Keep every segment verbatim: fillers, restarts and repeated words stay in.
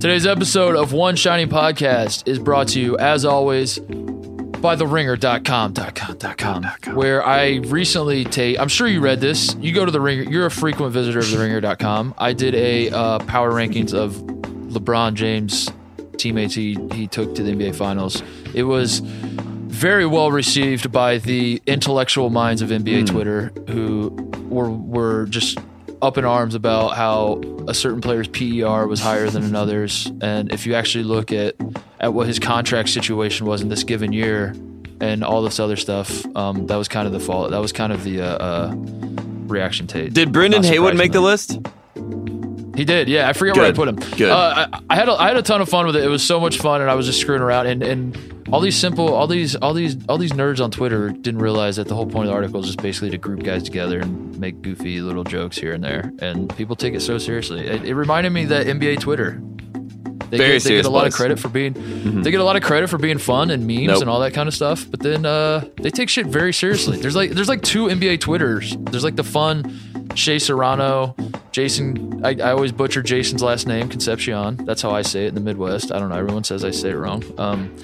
Today's episode of One Shiny Podcast is brought to you, as always, by the ringer dot com, where I recently take, I'm sure you read this, you go to the Ringer, you're a frequent visitor of the ringer dot com. I did a uh, power rankings of LeBron James teammates he, he took to the N B A Finals. It was very well received by the intellectual minds of N B A mm. Twitter, who were were just up in arms about how a certain player's P E R was higher than another's. And if you actually look at, at what his contract situation was in this given year and all this other stuff, um, that was kind of the fault. That was kind of the uh, uh, reaction tape. Did Brendan Haywood make the list? He did, yeah. I forget Good. where I put him. Good. Uh, I, I had a, I had a ton of fun with it. It was so much fun, and I was just screwing around. And, and all these simple, all these, all these, all these nerds on Twitter didn't realize that the whole point of the article is just basically to group guys together and make goofy little jokes here and there. And people take it so seriously. It, it reminded me that N B A Twitter. They Very get, they serious get a lot place. of credit for being. Mm-hmm. They get a lot of credit for being fun and memes nope. and all that kind of stuff. But then uh, they take shit very seriously. There's like there's like two N B A Twitters. There's like the fun Shea Serrano, Jason. I, I always butcher Jason's last name, Concepcion. That's how I say it in the Midwest. I don't know. Everyone says I say it wrong. Um,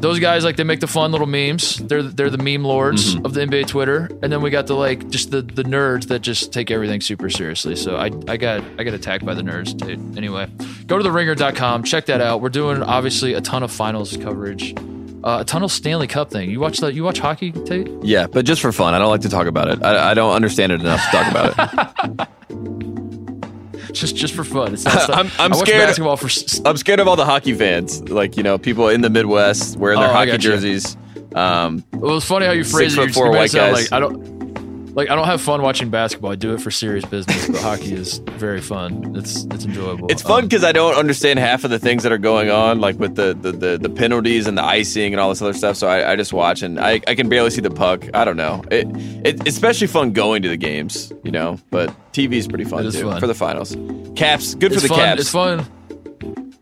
those guys, like, they make the fun little memes. They're they're the meme lords mm-hmm. of the N B A Twitter. And then we got the like just the, the nerds that just take everything super seriously. So I I got I got attacked by the nerds. Dude. Anyway, go to the ringer dot com. Check that out. We're doing obviously a ton of finals coverage. Uh, a ton of Stanley Cup thing. You watch that? You watch hockey, Tate? Yeah, but just for fun. I don't like to talk about it. I, I don't understand it enough to talk about it. just, just for fun. It's not I'm, I'm I scared. Basketball for. I'm scared of all the hockey fans. Like, you know, people in the Midwest wearing their oh, hockey jerseys. Um, well, it's funny how you phrase it. You're four white guys. Like, I don't. Like I don't have fun watching basketball. I do it for serious business. But hockey is very fun. It's it's enjoyable. It's fun because um, I don't understand half of the things that are going on, like with the, the, the, the penalties and the icing and all this other stuff. So I, I just watch and I, I can barely see the puck. I don't know. It, it especially fun going to the games, you know. But T V is pretty fun too fun. for the finals. Caps, good it's for the fun, Caps. It's fun.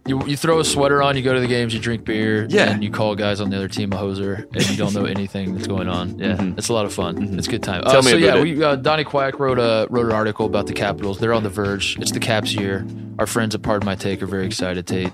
You you throw a sweater on, you go to the games, you drink beer, yeah. and you call guys on the other team a hoser, and you don't know anything that's going on. Yeah, mm-hmm. it's a lot of fun. Mm-hmm. It's a good time. Tell uh, me so about yeah, it. we uh, Donnie Quack wrote a wrote an article about the Capitals. They're on the verge. It's the Caps year. Our friends at Pardon My Take are very excited. Tate,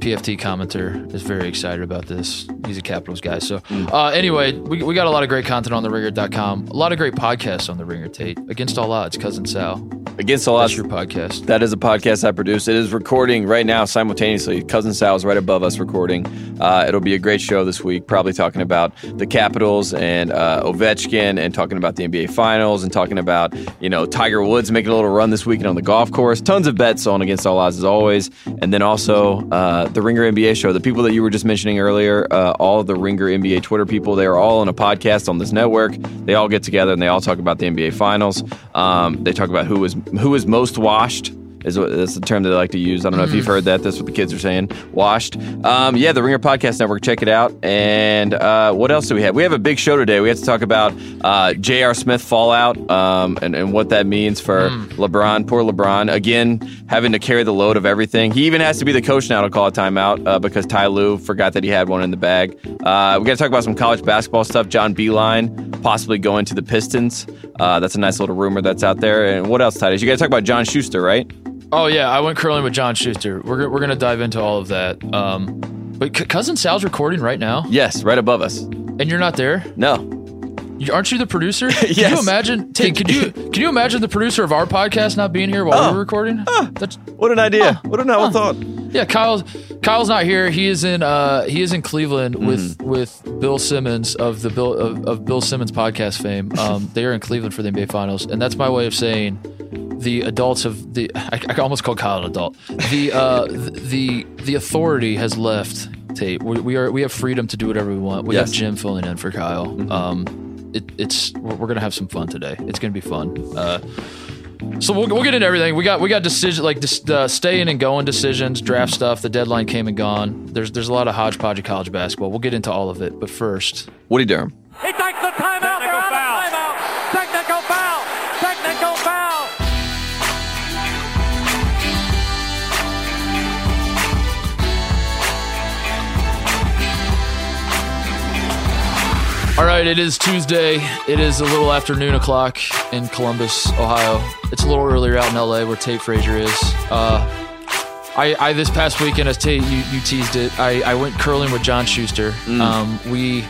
P F T commenter, is very excited about this. He's a Capitals guy. So mm-hmm. uh, anyway, we we got a lot of great content on the ringer dot com. A lot of great podcasts on the Ringer. Tate, Against All Odds, Cousin Sal. Against All Odds. That's your podcast. That is a podcast I produce. It is recording right now simultaneously. Cousin Sal is right above us recording. Uh, it'll be a great show this week, probably talking about the Capitals and uh, Ovechkin and talking about the N B A Finals and talking about, you know, Tiger Woods making a little run this weekend on the golf course. Tons of bets on Against All Odds as always. And then also uh, the Ringer N B A show. The people that you were just mentioning earlier, uh, all of the Ringer N B A Twitter people, they are all on a podcast on this network. They all get together and they all talk about the N B A Finals. Um, they talk about who was Who is most washed is what, that's the term that I like to use. I don't know mm. if you've heard that. That's what the kids are saying. Washed. Um, yeah, the Ringer Podcast Network. Check it out. And uh, what else do we have? We have a big show today. We have to talk about uh, J R. Smith fallout um, and, and what that means for mm. LeBron. Poor LeBron. Again, having to carry the load of everything. He even has to be the coach now to call a timeout uh, because Ty Lue forgot that he had one in the bag. Uh, we got to talk about some college basketball stuff. John Beilein possibly going to the Pistons. Uh, that's a nice little rumor that's out there. And what else, Titus? You got to talk about John Shuster, right? Oh, yeah, I went curling with John Shuster. We're, we're going to dive into all of that. Um, but C- Cousin Sal's recording right now? Yes, right above us. And you're not there? No. You, aren't you the producer? Yes. Can you imagine? Hey, could you can you imagine the producer of our podcast not being here while oh. we were recording? Oh. That's, what an idea. Oh. What an novel oh. thought. Yeah, Kyle's Kyle's not here. He is in uh, he is in Cleveland mm. with with Bill Simmons of the Bill of, of Bill Simmons podcast fame. Um, they are in Cleveland for the N B A Finals, and that's my way of saying the adults of the I, I almost call Kyle an adult. The uh, the the authority has left. Tate, we, we are we have freedom to do whatever we want. We yes. have Jim filling in for Kyle. Mm-hmm. Um, it, it's we're gonna have some fun today. It's gonna be fun. Uh, So we'll, we'll get into everything. We got we got decision like uh, staying and going decisions, draft stuff. The deadline came and gone. There's there's a lot of hodgepodge of college basketball. We'll get into all of it, but first, Woody Durham. He takes the timeout. They're out of timeout. Technical foul. Technical foul. All right, it is Tuesday. It is a little after noon o'clock in Columbus, Ohio. It's a little earlier out in L A where Tate Frazier is. Uh, I, I this past weekend, as te- you, you teased it, I, I went curling with John Shuster. Mm. Um, we,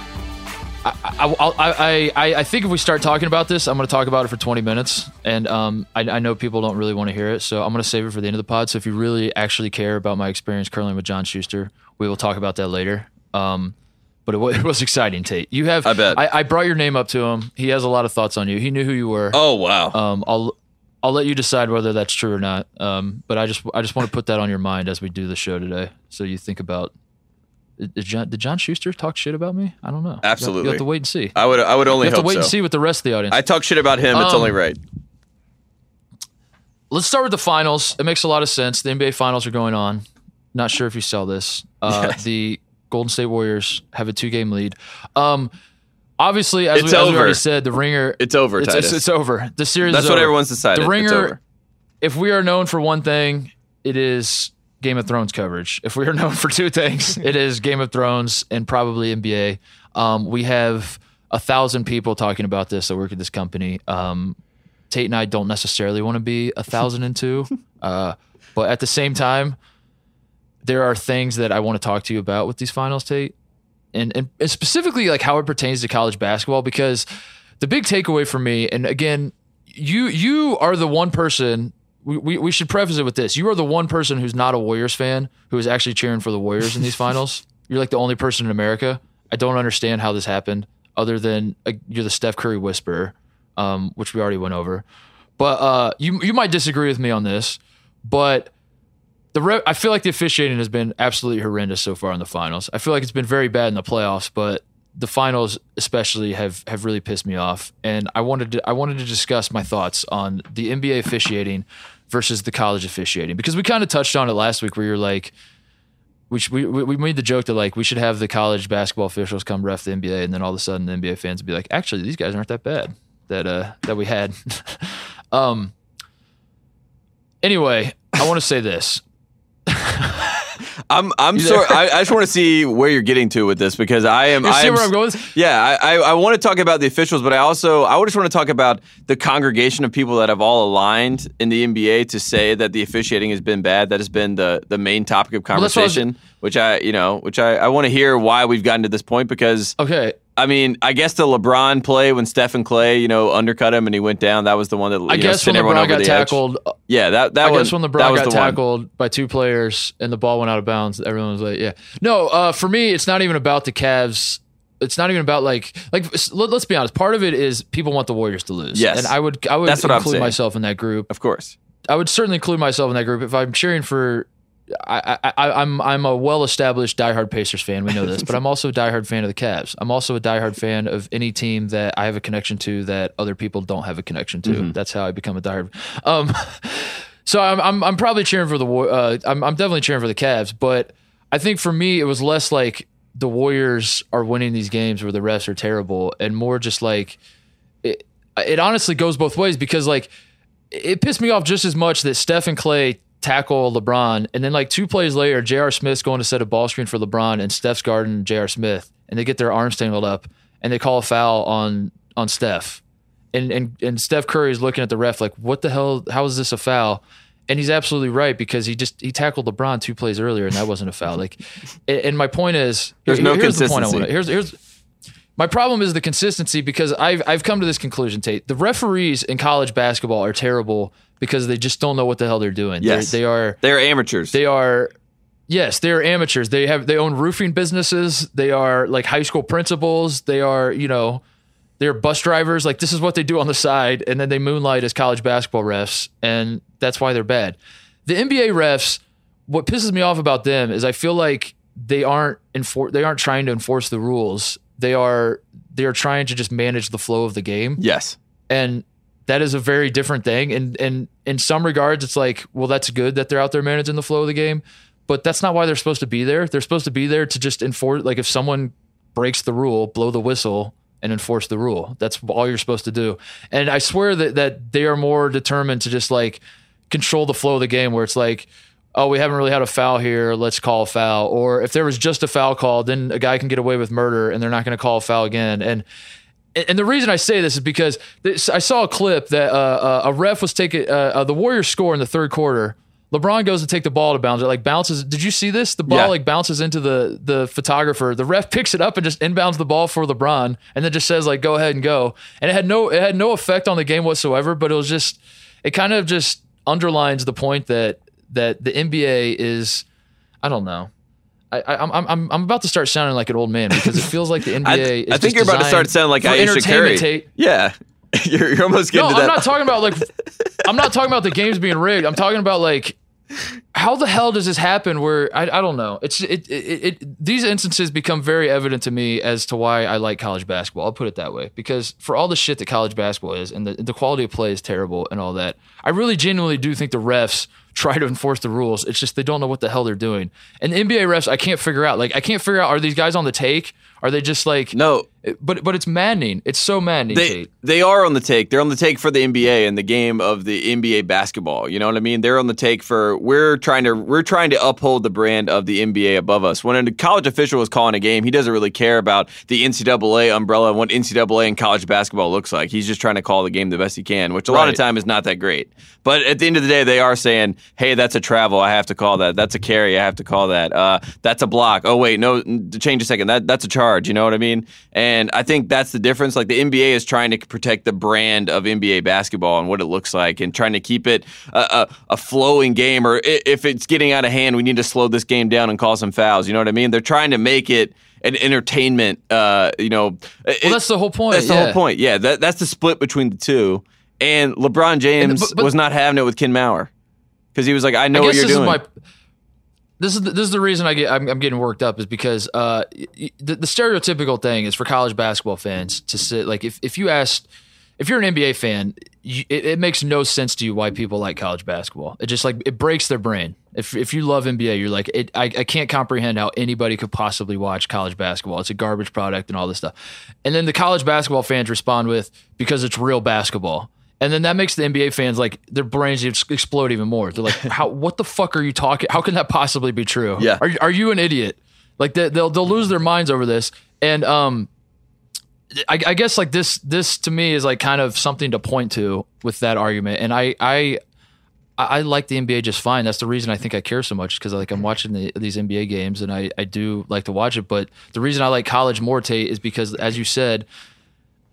I I, I I I think if we start talking about this, I'm going to talk about it for twenty minutes, and um, I, I know people don't really want to hear it, so I'm going to save it for the end of the pod. So if you really actually care about my experience curling with John Shuster, we will talk about that later. Um, but it was, it was exciting, Tate. You have, I bet. I, I brought your name up to him. He has a lot of thoughts on you. He knew who you were. Oh wow. Um, I'll. I'll let you decide whether that's true or not, um, but I just I just want to put that on your mind as we do the show today, so you think about. Did John, did John Shuster talk shit about me? I don't know. Absolutely, you have, you have to wait and see. I would I would only you have hope to wait so. and see with the rest of the audience. I talk shit about him. Um, it's only right. Let's start with the finals. It makes a lot of sense. The N B A finals are going on. Not sure if you sell this. Uh, the Golden State Warriors have a two-game lead. Um, Obviously, as we, as we already said, the Ringer... It's over, it's, Titus. It's, it's over. The series That's is over. That's what everyone's decided. The Ringer, if we are known for one thing, it is Game of Thrones coverage. If we are known for two things, it is Game of Thrones and probably N B A. Um, we have a thousand people talking about this that work at this company. Um, Tate and I don't necessarily want to be a thousand and two, uh, but at the same time, there are things that I want to talk to you about with these finals, Tate. And, and specifically like how it pertains to college basketball, because the big takeaway for me, and again, you you are the one person, we, we, we should preface it with this, you are the one person who's not a Warriors fan who is actually cheering for the Warriors in these finals. You're like the only person in America. I don't understand how this happened other than uh, you're the Steph Curry whisperer, um, which we already went over. But uh, you, you might disagree with me on this, but... The re- I feel like the officiating has been absolutely horrendous so far in the finals. I feel like it's been very bad in the playoffs, but the finals especially have, have really pissed me off. And I wanted to I wanted to discuss my thoughts on the N B A officiating versus the college officiating, because we kind of touched on it last week, where you're like, we sh- we we made the joke that like we should have the college basketball officials come ref the N B A, and then all of a sudden the N B A fans would be like, actually these guys aren't that bad that uh that we had. um. Anyway, I want to say this. I'm I'm sorry. I, I just want to see where you're getting to with this, because I am. You see I am, where I'm going? Yeah, I, I, I want to talk about the officials, but I also I just want to talk about the congregation of people that have all aligned in the N B A to say that the officiating has been bad. That has been the, the main topic of conversation, well, which I you know which I, I want to hear why we've gotten to this point, because okay. I mean, I guess the LeBron play when Steph and Clay, you know, undercut him and he went down. That was the one that I guess know, when LeBron got tackled. Edge. Yeah, that that I was, guess when LeBron got tackled one. by two players and the ball went out of bounds, everyone was like, "Yeah, no." Uh, for me, it's not even about the Cavs. It's not even about like like. Let's be honest. Part of it is people want the Warriors to lose. Yes, and I would I would That's include myself in that group. Of course, I would certainly include myself in that group if I'm cheering for. I, I, I'm I'm a well-established diehard Pacers fan. We know this, but I'm also a diehard fan of the Cavs. I'm also a diehard fan of any team that I have a connection to that other people don't have a connection to. Mm-hmm. That's how I become a diehard. Um, so I'm, I'm I'm probably cheering for the uh, I'm I'm definitely cheering for the Cavs, but I think for me it was less like the Warriors are winning these games where the refs are terrible, and more just like it. It honestly goes both ways, because like it pissed me off just as much that Steph and Clay tackle LeBron, and then like two plays later, J R. Smith's going to set a ball screen for LeBron, and Steph's guarding J R. Smith, and they get their arms tangled up, and they call a foul on on Steph, and and and Steph Curry's looking at the ref like, what the hell? How is this a foul? And he's absolutely right, because he just he tackled LeBron two plays earlier, and that wasn't a foul. Like, and my point is, there's here, no here's consistency. The point I want to, here's here's my problem is the consistency, because I've I've come to this conclusion, Tate. The referees in college basketball are terrible, because they just don't know what the hell they're doing. Yes. They're, they are. They are amateurs. They are. Yes, they are amateurs. They have. They own roofing businesses. They are like high school principals. They are. You know, they're bus drivers. Like, this is what they do on the side, and then they moonlight as college basketball refs, and that's why they're bad. The N B A refs. What pisses me off about them is I feel like they aren't enfor- They aren't trying to enforce the rules. They are. They are trying to just manage the flow of the game. Yes. And that is a very different thing. And, and in some regards, it's like, well, that's good that they're out there managing the flow of the game, but that's not why they're supposed to be there. They're supposed to be there to just enforce, like if someone breaks the rule, blow the whistle and enforce the rule. That's all you're supposed to do. And I swear that, that they are more determined to just like control the flow of the game, where it's like, oh, we haven't really had a foul here, let's call a foul. Or if there was just a foul call, then a guy can get away with murder and they're not going to call a foul again. And, And the reason I say this is because this, I saw a clip that uh, uh, a ref was taking uh, uh, the Warriors score in the third quarter. LeBron goes to take the ball to bounce it, like bounces. Did you see this? The ball yeah. like bounces into the the photographer. The ref picks it up and just inbounds the ball for LeBron, and then just says like, "Go ahead and go." And it had no it had no effect on the game whatsoever. But it was just it kind of just underlines the point that that the N B A is, I don't know. I, I'm I'm I'm about to start sounding like an old man because it feels like the N B A. I, is I think just you're about to start sounding like Ayesha Curry. Tate. Yeah, you're, you're almost getting. No, to that. I'm not talking about like. I'm not talking about the games being rigged. I'm talking about like, how the hell does this happen? Where I I don't know. It's it, it it these instances become very evident to me as to why I like college basketball. I'll put it that way, because for all the shit that college basketball is and the the quality of play is terrible and all that, I really genuinely do think the refs try to enforce the rules. It's just they don't know what the hell they're doing. And the N B A refs, I can't figure out. Like, I can't figure out, are these guys on the take? Are they just like... No. But but it's maddening. It's so maddening, they, Tate. They are on the take. They're on the take for the N B A and the game of the N B A basketball. You know what I mean? They're on the take for... We're trying to we're trying to uphold the brand of the N B A above us. When a college official was calling a game, he doesn't really care about the N C double A umbrella and what N C double A and college basketball looks like. He's just trying to call the game the best he can, which a right. lot of time is not that great. But at the end of the day, they are saying... Hey, that's a travel. I have to call that. That's a carry. I have to call that. Uh, that's a block. Oh, wait, no, change a second. That That's a charge. You know what I mean? And I think that's the difference. Like, the N B A is trying to protect the brand of N B A basketball and what it looks like and trying to keep it a, a, a flowing game. Or if it's getting out of hand, we need to slow this game down and call some fouls. You know what I mean? They're trying to make it an entertainment, uh, you know. Well, it, that's the whole point. That's yeah. the whole point. Yeah, that, that's the split between the two. And LeBron James and, but, but, was not having it with Ken Maurer. Because he was like, I know I what you're this doing. Is my, this is the, this is the reason I get I'm, I'm getting worked up is because uh, the, the stereotypical thing is for college basketball fans to sit like if if you asked if you're an N B A fan, you, it, it makes no sense to you why people like college basketball. It just like it breaks their brain. If if you love N B A, you're like it, I I can't comprehend how anybody could possibly watch college basketball. It's a garbage product and all this stuff. And then the college basketball fans respond with because it's real basketball. And then that makes the N B A fans, like, their brains explode even more. They're like, "How? What the fuck are you talking? How can that possibly be true? Yeah. Are, are you an idiot?" Like, they, they'll they'll lose their minds over this. And um, I, I guess, like, this this to me is, like, kind of something to point to with that argument. And I I, I like the N B A just fine. That's the reason I think I care so much because, like, I'm watching the, these N B A games, and I, I do like to watch it. But the reason I like college more, Tate, is because, as you said,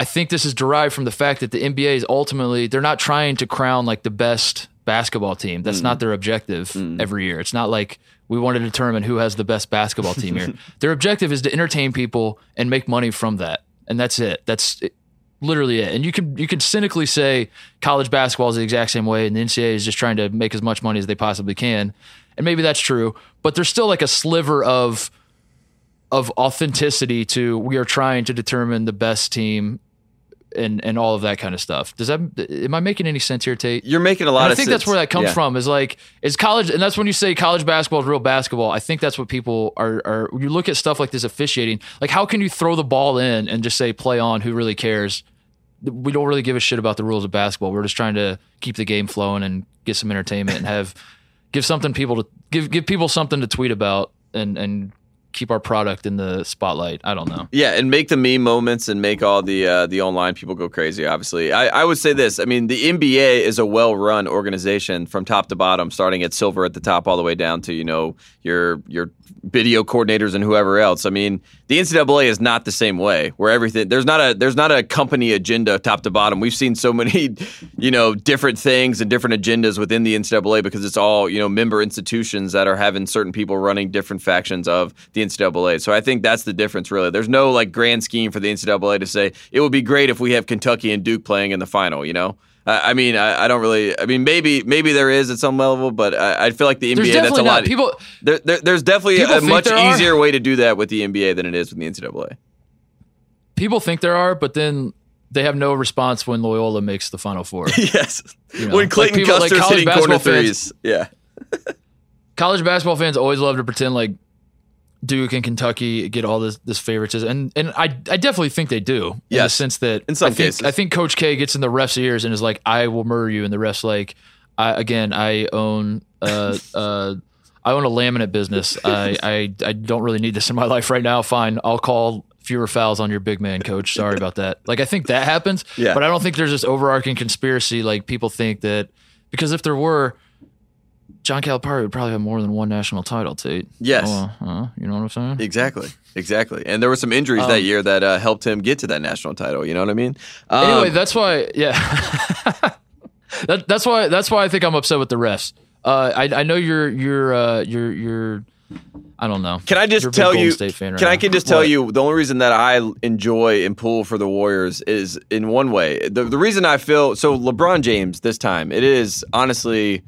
I think this is derived from the fact that the N B A is ultimately, they're not trying to crown like the best basketball team. That's mm. not their objective mm. every year. It's not like we want to determine who has the best basketball team here. Their objective is to entertain people and make money from that. And that's it. That's it, literally it. And you can, you can cynically say college basketball is the exact same way. And the N C double A is just trying to make as much money as they possibly can. And maybe that's true, but there's still like a sliver of, of authenticity to, we are trying to determine the best team and and all of that kind of stuff. Does that, am I making any sense here, Tate? You're making a lot of sense. I think sense. That's where that comes yeah. from is like, is college, and that's when you say college basketball is real basketball. I think that's what people are, are, you look at stuff like this officiating, like how can you throw the ball in and just say, play on, who really cares? We don't really give a shit about the rules of basketball. We're just trying to keep the game flowing and get some entertainment and have, give something people to, give, give people something to tweet about and, and, keep our product in the spotlight. I don't know. Yeah, and make the meme moments and make all the uh, the online people go crazy, obviously. I, I would say this. I mean, the N B A is a well-run organization from top to bottom, starting at silver at the top all the way down to, you know, your your video coordinators and whoever else. I mean, the N C double A is not the same way where everything, there's not a there's not a company agenda top to bottom. We've seen so many, you know, different things and different agendas within the N C double A because it's all, you know, member institutions that are having certain people running different factions of the N C double A. So I think that's the difference, really. There's no like grand scheme for the N C double A to say it would be great if we have Kentucky and Duke playing in the final, you know? I mean, I, I don't really. I mean, maybe maybe there is at some level, but I, I feel like the N B A, that's a lot. People, there, there, there's definitely a much easier way to do that with the N B A than it is with the N C double A. People think there are, but then they have no response when Loyola makes the Final Four. Yes, you know? When Clayton like people, Custer's like hitting corner threes. Fans, yeah, college basketball fans always love to pretend like Duke and Kentucky get all this, this favoritism, and and I I definitely think they do yes. in the sense that in some I think, cases I think Coach K gets in the ref's ears and is like, I will murder you, and the ref's like, I again I own uh uh I own a laminate business. I, I I don't really need this in my life right now. Fine, I'll call fewer fouls on your big man, coach. Sorry about that. Like I think that happens, yeah. but I don't think there's this overarching conspiracy like people think that, because if there were, John Calipari would probably have more than one national title, Tate. Yes. Oh, uh, you know what I'm saying? Exactly. Exactly. And there were some injuries um, that year that uh, helped him get to that national title. You know what I mean? Um, anyway, that's why, yeah. that, that's why That's why I think I'm upset with the refs. Uh, I, I know you're, you're, uh, you're, you're, I don't know. Can I just tell you, right can now. I can just tell what? you the only reason that I enjoy and pull for the Warriors is in one way. The, the reason I feel, so LeBron James this time, it is honestly,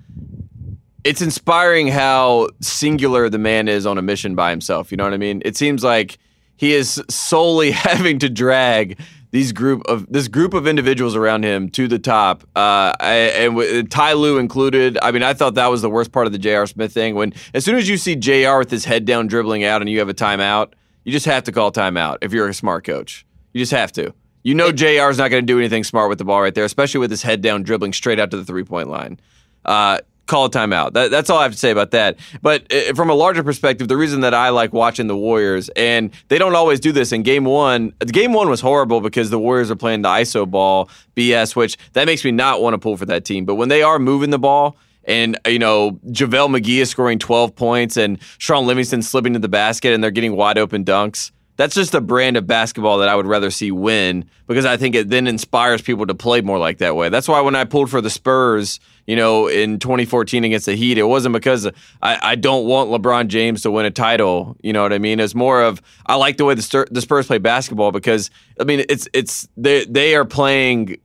it's inspiring how singular the man is on a mission by himself. You know what I mean? It seems like he is solely having to drag these group of this group of individuals around him to the top, uh, I, and w- Ty Lue included. I mean, I thought that was the worst part of the J R. Smith thing. When as soon as you see J R with his head down dribbling out, and you have a timeout, you just have to call timeout if you're a smart coach. You just have to. You know, J R's not going to do anything smart with the ball right there, especially with his head down dribbling straight out to the three point line. Uh, Call a timeout. That, that's all I have to say about that. But uh, from a larger perspective, the reason that I like watching the Warriors, and they don't always do this in game one, game one was horrible because the Warriors are playing the I S O ball B S, which that makes me not want to pull for that team. But when they are moving the ball and, you know, JaVale McGee is scoring twelve points and Sean Livingston slipping to the basket and they're getting wide open dunks, that's just a brand of basketball that I would rather see win because I think it then inspires people to play more like that way. That's why when I pulled for the Spurs, you know, in twenty fourteen against the Heat, it wasn't because I, I don't want LeBron James to win a title. You know what I mean? It's more of I like the way the, Stur- the Spurs play basketball because, I mean, it's it's they they are playing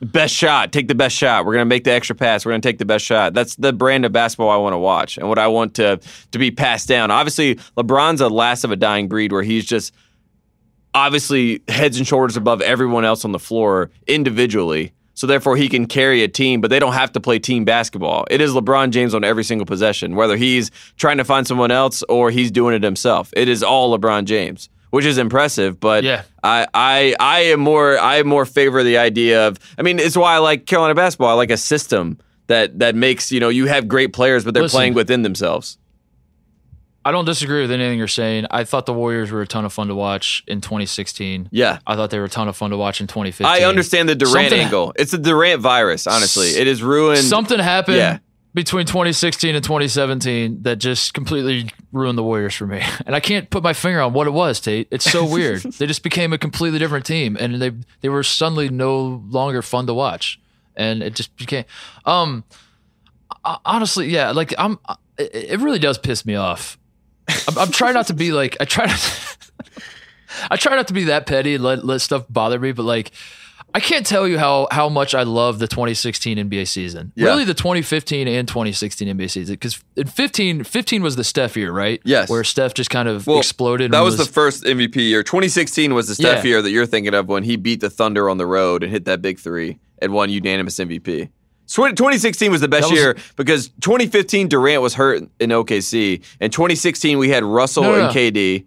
best shot, take the best shot. We're going to make the extra pass. We're going to take the best shot. That's the brand of basketball I want to watch and what I want to to be passed down. Obviously, LeBron's a last of a dying breed where he's just obviously heads and shoulders above everyone else on the floor individually. So therefore, he can carry a team, but they don't have to play team basketball. It is LeBron James on every single possession, whether he's trying to find someone else or he's doing it himself. It is all LeBron James, which is impressive. But yeah. I, I, I am more, I more favor the idea of. I mean, it's why I like Carolina basketball. I like a system that that makes you know you have great players, but they're Listen, playing within themselves. I don't disagree with anything you're saying. I thought the Warriors were a ton of fun to watch in twenty sixteen. Yeah. I thought they were a ton of fun to watch in twenty fifteen. I understand the Durant something angle. Ha- it's the Durant virus, honestly. It is ruined. Something happened yeah. between twenty sixteen and twenty seventeen that just completely ruined the Warriors for me. And I can't put my finger on what it was, Tate. It's so weird. They just became a completely different team, and they they were suddenly no longer fun to watch. And it just became um, – honestly, yeah, like I'm. it really does piss me off. I'm, I'm trying not to be like I try not to, I try not to be that petty and let, let stuff bother me, but like I can't tell you how how much I love the twenty sixteen N B A season. Yeah. Really the twenty fifteen and twenty sixteen N B A season, because in fifteen fifteen was the Steph year, right? Yes. Where Steph just kind of well, exploded. That and was, was the first M V P year. twenty sixteen was the Steph yeah. year that you're thinking of, when he beat the Thunder on the road and hit that big three and won unanimous M V P. twenty sixteen was the best was, year because twenty fifteen Durant was hurt in O K C, and twenty sixteen we had Russell no, no, no. and K D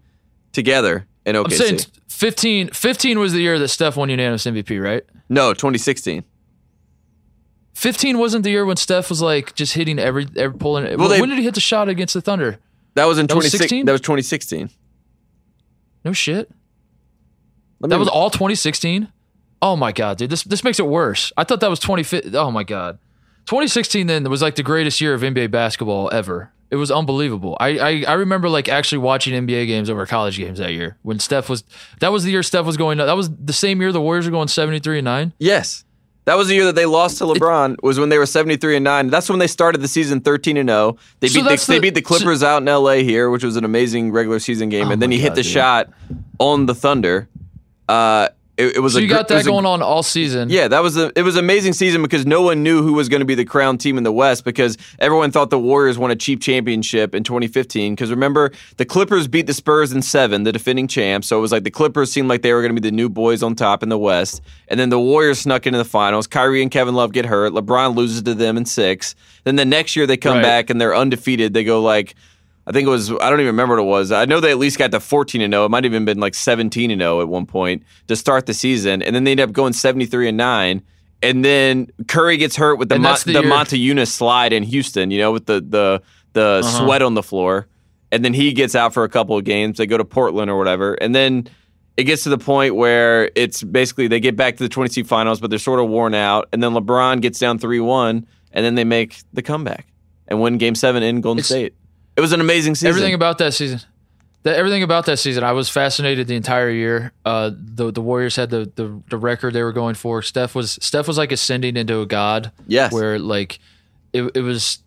together in O K C. I'm saying fifteen, fifteen was the year that Steph won unanimous M V P, right? No, twenty sixteen. fifteen wasn't the year when Steph was like just hitting every every pulling. Well, when they, did he hit the shot against the Thunder? That was in twenty sixteen. That was twenty sixteen. No shit. Let that me, was all twenty sixteen. Oh my God, dude. This this makes it worse. I thought that was twenty fifteen. Oh my God. twenty sixteen then was like the greatest year of N B A basketball ever. It was unbelievable. I, I, I remember like actually watching N B A games over college games that year when Steph was, that was the year Steph was going, that was the same year the Warriors were going seventy-three and nine. Yes. That was the year that they lost to LeBron it, was when they were seventy-three and nine. That's when they started the season thirteen and oh. They beat so the, they beat the Clippers so, out in L A here, which was an amazing regular season game. Oh and then he God, hit the dude. shot on the Thunder. Uh, It, it was so a, you got that going a, on all season. Yeah, that was a, it was an amazing season because no one knew who was going to be the crown team in the West, because everyone thought the Warriors won a cheap championship in twenty fifteen. Because remember, the Clippers beat the Spurs in seven, the defending champs. So it was like the Clippers seemed like they were going to be the new boys on top in the West. And then the Warriors snuck into the finals. Kyrie and Kevin Love get hurt. LeBron loses to them in six. Then the next year they come right. back and they're undefeated. They go like... I think it was, I don't even remember what it was. I know they at least got to fourteen and oh. It might have even been like seventeen and oh at one point to start the season. And then they end up going seventy-three and nine. And then Curry gets hurt with the, Mo- the, the Monta Younis slide in Houston, you know, with the, the, the uh-huh. sweat on the floor. And then he gets out for a couple of games. They go to Portland or whatever. And then it gets to the point where it's basically they get back to the twenty-two finals, but they're sort of worn out. And then LeBron gets down three one, and then they make the comeback. and win Game Seven in Golden it's, State. It was an amazing season. Everything about that season, that everything about that season, I was fascinated the entire year. Uh, the the Warriors had the, the the record they were going for. Steph was Steph was like ascending into a god. Yes, where like it it was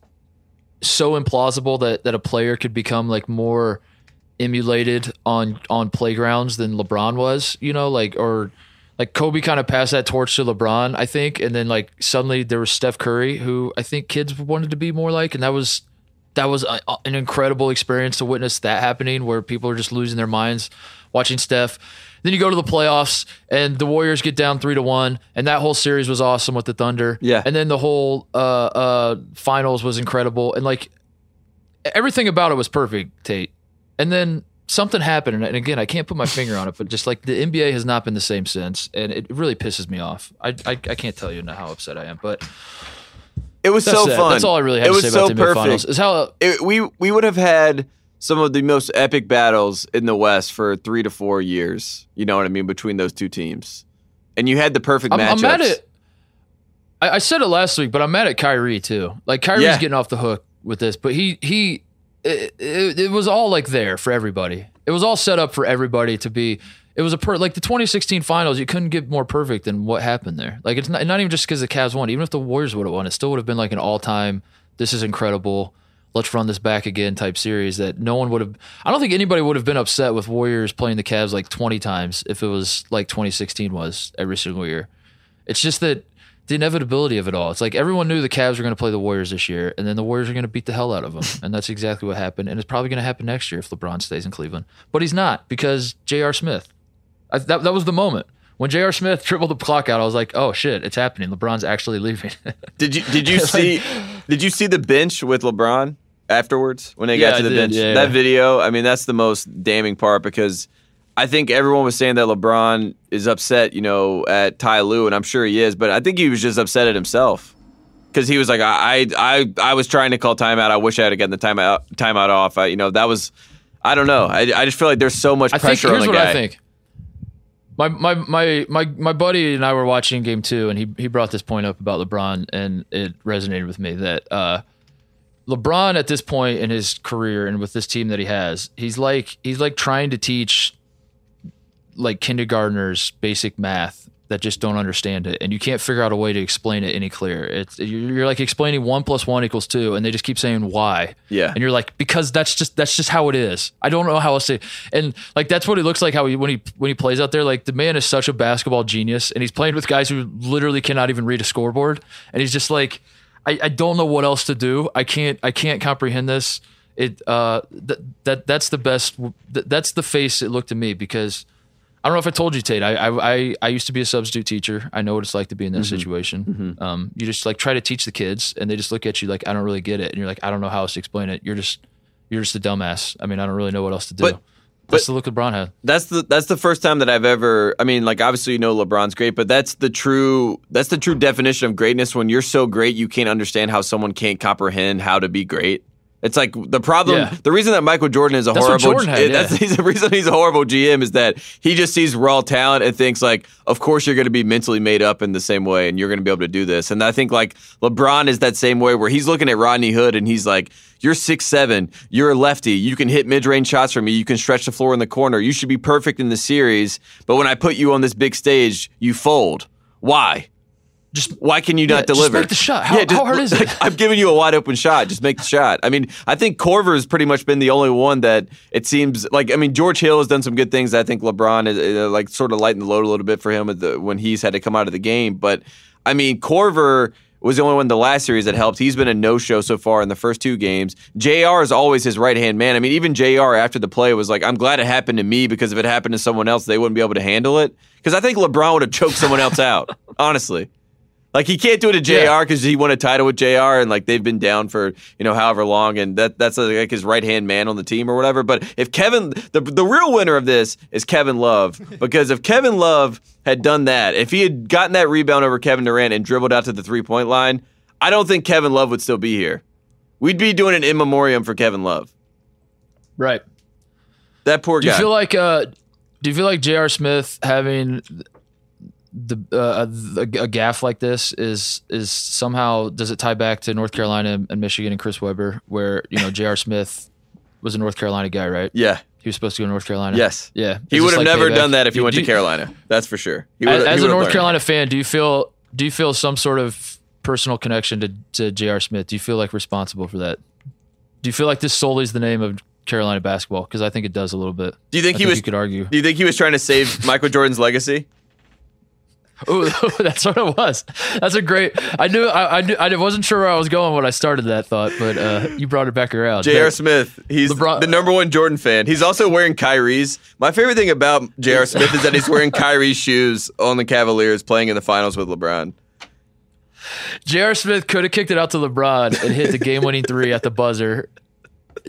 so implausible that that a player could become like more emulated on on playgrounds than LeBron was. You know, like or. Like Kobe kind of passed that torch to LeBron, I think, and then like suddenly there was Steph Curry, who I think kids wanted to be more like, and that was that was a, an incredible experience to witness that happening, where people are just losing their minds watching Steph. Then you go to the playoffs, and the Warriors get down three to one, and that whole series was awesome with the Thunder. Yeah, and then the whole uh, uh, finals was incredible, and like everything about it was perfect, Tate. And then. Something happened, and again, I can't put my finger on it, but just like the N B A has not been the same since, and it really pisses me off. I I, I can't tell you how upset I am, but it was so sad. Fun. That's all I really had it to say about so the N B A Finals. Is how it, we we would have had some of the most epic battles in the West for three to four years. You know what I mean, between those two teams, and you had the perfect matchups. I'm mad at. I, I said it last week, but I'm mad at Kyrie too. Like Kyrie's yeah. getting off the hook with this, but he he. It, it, it was all like there for everybody. It was all set up for everybody to be. It was a per, like the twenty sixteen finals. You couldn't get more perfect than what happened there. Like it's not, not even just because the Cavs won. Even if the Warriors would have won, it still would have been like an all time. This is incredible. Let's run this back again type series that no one would have. I don't think anybody would have been upset with Warriors playing the Cavs like twenty times if it was like twenty sixteen was every single year. It's just that the inevitability of it all. It's like everyone knew the Cavs were going to play the Warriors this year, and then the Warriors are going to beat the hell out of them. And that's exactly what happened. And it's probably going to happen next year if LeBron stays in Cleveland. But he's not, because J R. Smith. I, that, that was the moment. When J R. Smith dribbled the clock out, I was like, oh, shit, it's happening. LeBron's actually leaving. did you did you like, see Did you see the bench with LeBron afterwards when they yeah, got to the bench? Yeah, that yeah. video, I mean, that's the most damning part, because I think everyone was saying that LeBron is upset, you know, at Ty Lue, and I'm sure he is, but I think he was just upset at himself, because he was like, I, I, I was trying to call timeout. I wish I had gotten the timeout, timeout off. I, you know, that was, I don't know. I, I just feel like there's so much pressure I think, on the guy. Here's what I think. My, my, my, my, my buddy and I were watching Game Two, and he he brought this point up about LeBron, and it resonated with me that uh, LeBron at this point in his career and with this team that he has, he's like he's like trying to teach. Like kindergartners basic math that just don't understand it, and you can't figure out a way to explain it any clearer. It's you're like explaining one plus one equals two, and they just keep saying why. Yeah, and you're like, because that's just that's just how it is. I don't know how else to. And like that's what it looks like how he when he when he plays out there. Like the man is such a basketball genius, and he's playing with guys who literally cannot even read a scoreboard, and he's just like, I, I don't know what else to do. I can't I can't comprehend this. It uh th- that that's the best. Th- that's the face it looked to me, because. I don't know if I told you, Tate. I I I used to be a substitute teacher. I know what it's like to be in that mm-hmm. situation. Mm-hmm. Um, you just like try to teach the kids, and they just look at you like I don't really get it, and you're like I don't know how else to explain it. You're just you're just a dumbass. I mean, I don't really know what else to do. But, that's but the look LeBron had. That's the that's the first time that I've ever. I mean, like obviously you know LeBron's great, but that's the true that's the true definition of greatness, when you're so great you can't understand how someone can't comprehend how to be great. It's like the problem, yeah. the reason that Michael Jordan is a that's horrible, Jordan had, yeah. that's the reason he's a horrible G M is that he just sees raw talent and thinks like, of course you're going to be mentally made up in the same way and you're going to be able to do this. And I think like LeBron is that same way, where he's looking at Rodney Hood and he's like, you're six seven, you're a lefty, you can hit mid-range shots for me, you can stretch the floor in the corner, you should be perfect in the series, but when I put you on this big stage, you fold. Why? Just why can you yeah, not deliver? Just make the shot. How, yeah, just, how hard is it? Like, I'm giving you a wide open shot. Just make the shot. I mean, I think Korver has pretty much been the only one that it seems like. I mean, George Hill has done some good things. I think LeBron is uh, like sort of lightened the load a little bit for him at the, when he's had to come out of the game. But I mean, Korver was the only one in the last series that helped. He's been a no-show so far in the first two games. J R is always his right-hand man. I mean, even J R after the play was like, I'm glad it happened to me, because if it happened to someone else, they wouldn't be able to handle it. Because I think LeBron would have choked someone else out, honestly. Like, he can't do it to J R because yeah. he won a title with J R, and, like, they've been down for, you know, however long, and that that's, like, his right-hand man on the team or whatever. But if Kevin – the the real winner of this is Kevin Love, because if Kevin Love had done that, if he had gotten that rebound over Kevin Durant and dribbled out to the three-point line, I don't think Kevin Love would still be here. We'd be doing an in memoriam for Kevin Love. Right. That poor guy. Do you feel like, uh, do you feel like J R. Smith having – the uh, a, a gaffe like this is is somehow, does it tie back to North Carolina and Michigan and Chris Webber, where, you know, J R. Smith was a North Carolina guy, right? Yeah. He was supposed to go to North Carolina. Yes. Yeah. It's he would have like never payback. done that if he you, went to you, Carolina. That's for sure. He as as he a North learned. Carolina fan, do you feel do you feel some sort of personal connection to, to J R. Smith? Do you feel like responsible for that? Do you feel like this solely is the name of Carolina basketball? Because I think it does a little bit. Do you think I he think was? You could argue. Do you think he was trying to save Michael Jordan's legacy? Oh, that's what it was. That's a great. I knew. I, I knew. I wasn't sure where I was going when I started that thought, but uh, you brought it back around. J R. Smith. He's LeBron, the number one Jordan fan. He's also wearing Kyrie's. My favorite thing about J R. Smith is that he's wearing Kyrie's shoes on the Cavaliers playing in the finals with LeBron. J R. Smith could have kicked it out to LeBron and hit the game-winning three at the buzzer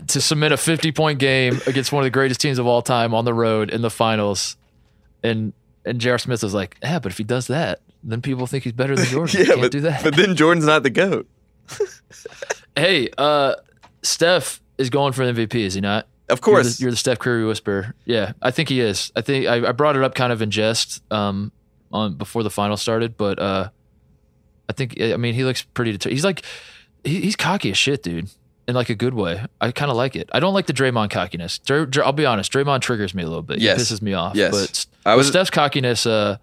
to submit a fifty-point game against one of the greatest teams of all time on the road in the finals. And and J R. Smith was like, yeah, but if he does that, then people think he's better than Jordan. yeah, he can't but, do that. But then Jordan's not the GOAT. hey, uh, Steph is going for M V P, is he not? Of course. You're the, you're the Steph Curry whisperer. Yeah, I think he is. I think I, I brought it up kind of in jest um, on, before the finals started, but uh, I think, I mean, he looks pretty determined. He's like, he, he's cocky as shit, dude. In like a good way. I kind of like it. I don't like the Draymond cockiness. Dr- Dr- I'll be honest. Draymond triggers me a little bit. Yes. He pisses me off. Yes. But I was, Steph's cockiness, uh,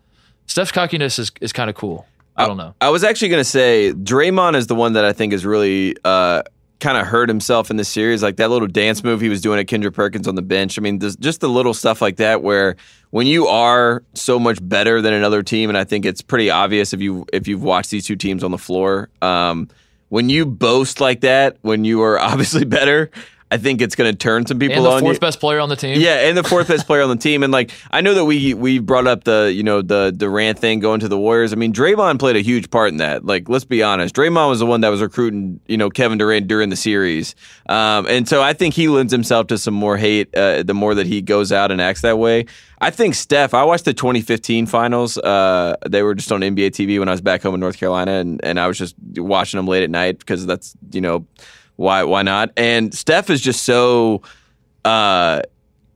Steph's cockiness is, is kind of cool. I, I don't know. I was actually going to say Draymond is the one that I think is really uh, kind of hurt himself in this series. Like that little dance move he was doing at Kendrick Perkins on the bench. I mean, just the little stuff like that where when you are so much better than another team, and I think it's pretty obvious if, you, if you've watched these two teams on the floor, um, when you boast like that, when you are obviously better, I think it's going to turn some people on you. And the fourth best player on the team. Yeah, and the fourth best player on the team. And like, I know that we we brought up the you know the Durant thing going to the Warriors. I mean, Draymond played a huge part in that. Like, let's be honest, Draymond was the one that was recruiting you know Kevin Durant during the series. Um, and so I think he lends himself to some more hate uh, the more that he goes out and acts that way. I think Steph, I watched the twenty fifteen finals. Uh, they were just on N B A T V when I was back home in North Carolina, and, and I was just watching them late at night because that's, you know, why why not? And Steph is just so, uh,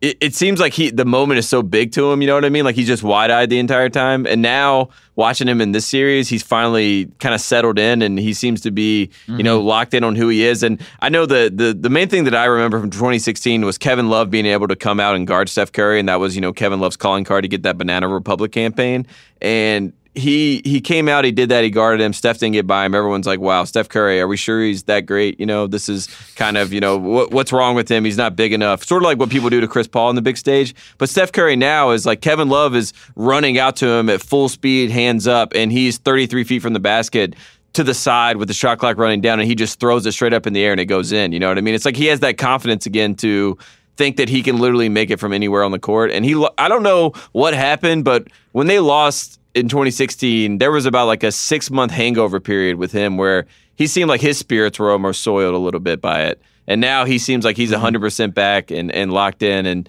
it, it seems like he the moment is so big to him, you know what I mean? Like he's just wide-eyed the entire time. And now watching him in this series, he's finally kind of settled in, and he seems to be, mm-hmm. you know, locked in on who he is. And I know the, the the main thing that I remember from twenty sixteen was Kevin Love being able to come out and guard Steph Curry, and that was, you know, Kevin Love's calling card to get that Banana Republic campaign. And he he came out, he did that, he guarded him. Steph didn't get by him. Everyone's like, wow, Steph Curry, are we sure he's that great? You know, this is kind of, you know, what, what's wrong with him? He's not big enough. Sort of like what people do to Chris Paul on the big stage. But Steph Curry now is like Kevin Love is running out to him at full speed, hands up, and he's thirty-three feet from the basket to the side with the shot clock running down, and he just throws it straight up in the air and it goes in. You know what I mean? It's like he has that confidence again to think that he can literally make it from anywhere on the court. And he, I don't know what happened, but when they lost in twenty sixteen, there was about like a six-month hangover period with him where he seemed like his spirits were almost soiled a little bit by it. And now he seems like he's one hundred percent back and, and locked in. And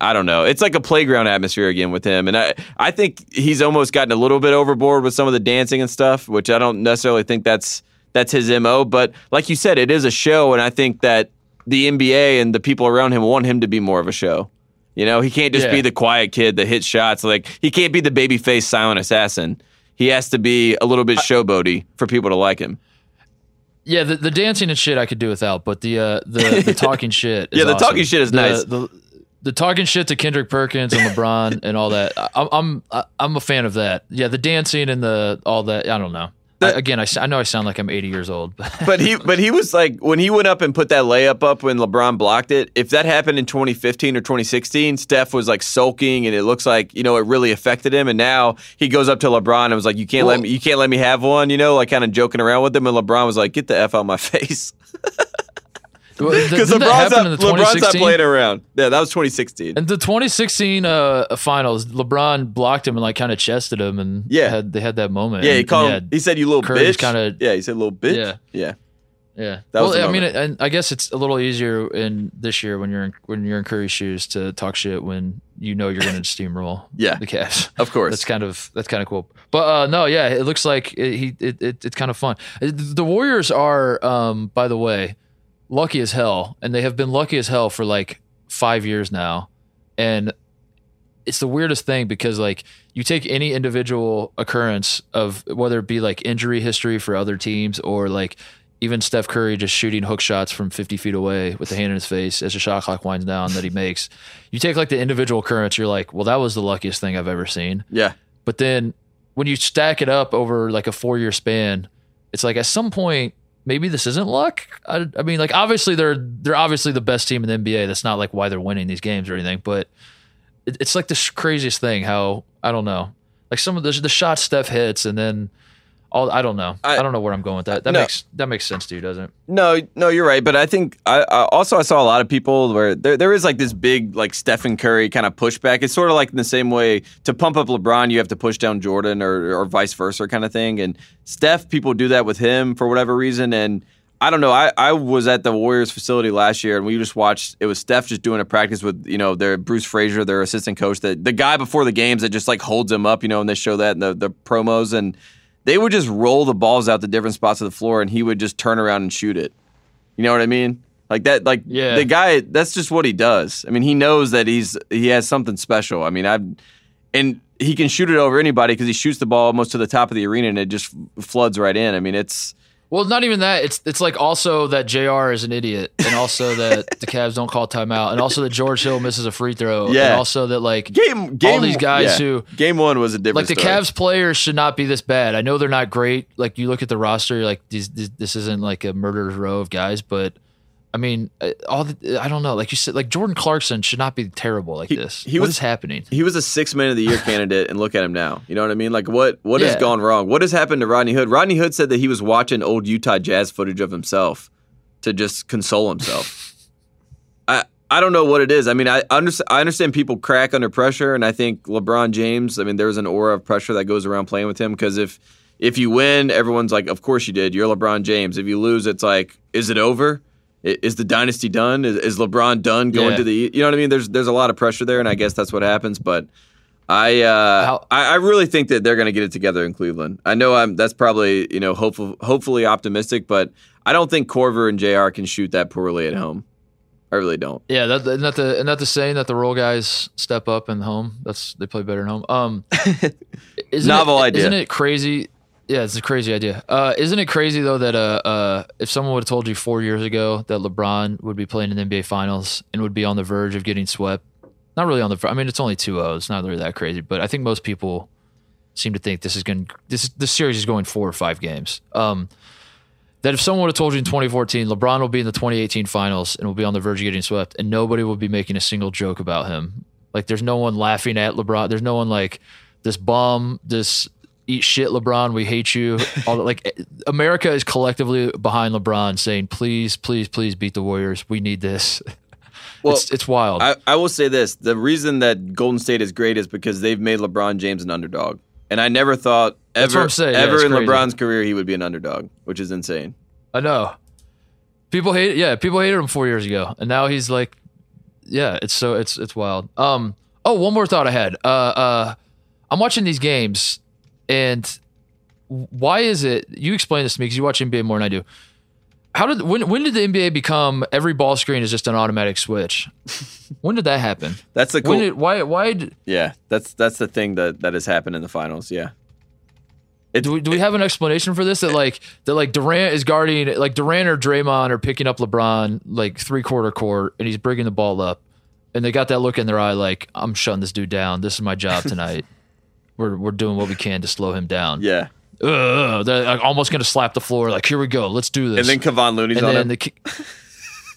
I don't know. It's like a playground atmosphere again with him. And I, I think he's almost gotten a little bit overboard with some of the dancing and stuff, which I don't necessarily think that's that's his M O. But like you said, it is a show, and I think that the N B A and the people around him want him to be more of a show. You know, he can't just yeah. be the quiet kid that hits shots. Like, he can't be the baby-faced silent assassin. He has to be a little bit showboaty for people to like him. Yeah, the, the dancing and shit I could do without, but the uh, the, the talking shit is Yeah, the awesome. talking shit is the, nice. The, the, the talking shit to Kendrick Perkins and LeBron and all that. I'm, I'm I'm a fan of that. Yeah, the dancing and the all that, I don't know. I, again, I, I know I sound like I'm eighty years old. But. but he but he was like, when he went up and put that layup up when LeBron blocked it, if that happened in twenty fifteen or twenty sixteen, Steph was like sulking, and it looks like, you know, it really affected him. And now he goes up to LeBron and was like, you can't well, let me you can't let me have one, you know, like kind of joking around with him. And LeBron was like, get the F out of my face. Because LeBron's, LeBron's not playing around. Yeah, that was twenty sixteen. And the twenty sixteen uh, finals, LeBron blocked him and like kind of chested him, and yeah, had, they had that moment. Yeah, he called. Him, he said, "You little Curry's bitch." Kinda, yeah, he said, "Little bitch." Yeah, yeah, yeah. That well, was I mean, it, I guess it's a little easier in this year when you're in, when you're in Curry's shoes to talk shit when you know you're going to steamroll. Yeah, the Cavs. Of course, that's kind of that's kind of cool. But uh, no, yeah, it looks like it, he it, it it's kind of fun. The Warriors are, um, by the way, lucky as hell, and they have been lucky as hell for like five years now, and it's the weirdest thing because like you take any individual occurrence of whether it be like injury history for other teams or like even Steph Curry just shooting hook shots from fifty feet away with a hand in his face as the shot clock winds down that he makes. You take like the individual occurrence, you're like, well, that was the luckiest thing I've ever seen. Yeah. But then when you stack it up over like a four year span, it's like at some point, maybe this isn't luck. I, I mean, like obviously they're, they're obviously the best team in the N B A. That's not like why they're winning these games or anything, but it, it's like the craziest thing how, I don't know, like some of the, the shots Steph hits and then, All, I don't know. I, I don't know where I'm going with that. That no, makes that makes sense to you, doesn't it? No, no, you're right. But I think I, I also I saw a lot of people where there there is like this big like Stephen Curry kind of pushback. It's sort of like in the same way to pump up LeBron, you have to push down Jordan or or vice versa kind of thing. And Steph, people do that with him for whatever reason. And I don't know. I, I was at the Warriors facility last year, and we just watched. It was Steph just doing a practice with you know their Bruce Frazier, their assistant coach, that the guy before the games that just like holds him up, you know, and they show that in the the promos and. They would just roll the balls out to different spots of the floor, and he would just turn around and shoot it. You know what I mean? Like that, like yeah. The guy. That's just what he does. I mean, he knows that he's he has something special. I mean, I and he can shoot it over anybody because he shoots the ball almost to the top of the arena, and it just floods right in. I mean, it's well, not even that. It's it's like also that J R is an idiot, and also that the Cavs don't call timeout, and also that George Hill misses a free throw, yeah. and also that like game, game all these guys yeah. who game one was a different like the story. Cavs players should not be this bad. I know they're not great. Like you look at the roster, you're like these, these, this isn't like a murderer's row of guys, but I mean, all the, I don't know. Like you said, like Jordan Clarkson should not be terrible like he, this. He what was, is happening? He was a sixth man of the year candidate, and look at him now. You know what I mean? Like what what yeah. has gone wrong? What has happened to Rodney Hood? Rodney Hood said that he was watching old Utah Jazz footage of himself to just console himself. I I don't know what it is. I mean, I understand. I understand people crack under pressure, and I think LeBron James. I mean, there's an aura of pressure that goes around playing with him because if if you win, everyone's like, of course you did. You're LeBron James. If you lose, it's like, is it over? Is the dynasty done? Is, is LeBron done going yeah. to the? You know what I mean? There's there's a lot of pressure there, and I guess that's what happens. But I uh, How, I, I really think that they're going to get it together in Cleveland. I know I'm that's probably you know hopeful hopefully optimistic, but I don't think Korver and J R can shoot that poorly at home. I really don't. Yeah, that, and not the and not the saying that the role guys step up in home. That's they play better in home. Um, novel it, idea. Isn't it crazy? Yeah, it's a crazy idea. Uh, isn't it crazy, though, that uh, uh, if someone would have told you four years ago that LeBron would be playing in the N B A Finals and would be on the verge of getting swept? Not really on the verge. I mean, it's only two oh. It's not really that crazy. But I think most people seem to think this is going. This this series is going four or five games. Um, that if someone would have told you in twenty fourteen, LeBron will be in the twenty eighteen Finals and will be on the verge of getting swept, and nobody will be making a single joke about him. Like, there's no one laughing at LeBron. There's no one like, this bum, this... eat shit, LeBron, we hate you. All that, like America is collectively behind LeBron saying, please, please, please beat the Warriors. We need this. Well, it's, it's wild. I, I will say this. The reason that Golden State is great is because they've made LeBron James an underdog. And I never thought ever, saying, ever yeah, in crazy. LeBron's career he would be an underdog, which is insane. I know. People hate yeah, people hated him four years ago. And now he's like, yeah, it's so it's it's wild. Um oh one more thought I had. Uh uh I'm watching these games. And why is it? You explain this to me because you watch N B A more than I do. How did when when did the N B A become every ball screen is just an automatic switch? When did that happen? That's the cool. When did, why why? Did, yeah, that's that's the thing that, that has happened in the finals. Yeah. It, do we do it, we have an explanation for this? That like that like Durant is guarding like Durant or Draymond are picking up LeBron like three quarter court and he's bringing the ball up, and they got that look in their eye like I'm shutting this dude down. This is my job tonight. We're we're doing what we can to slow him down. Yeah, ugh, they're like almost gonna slap the floor. Like here we go, let's do this. And then Kevon Looney's and on him. The,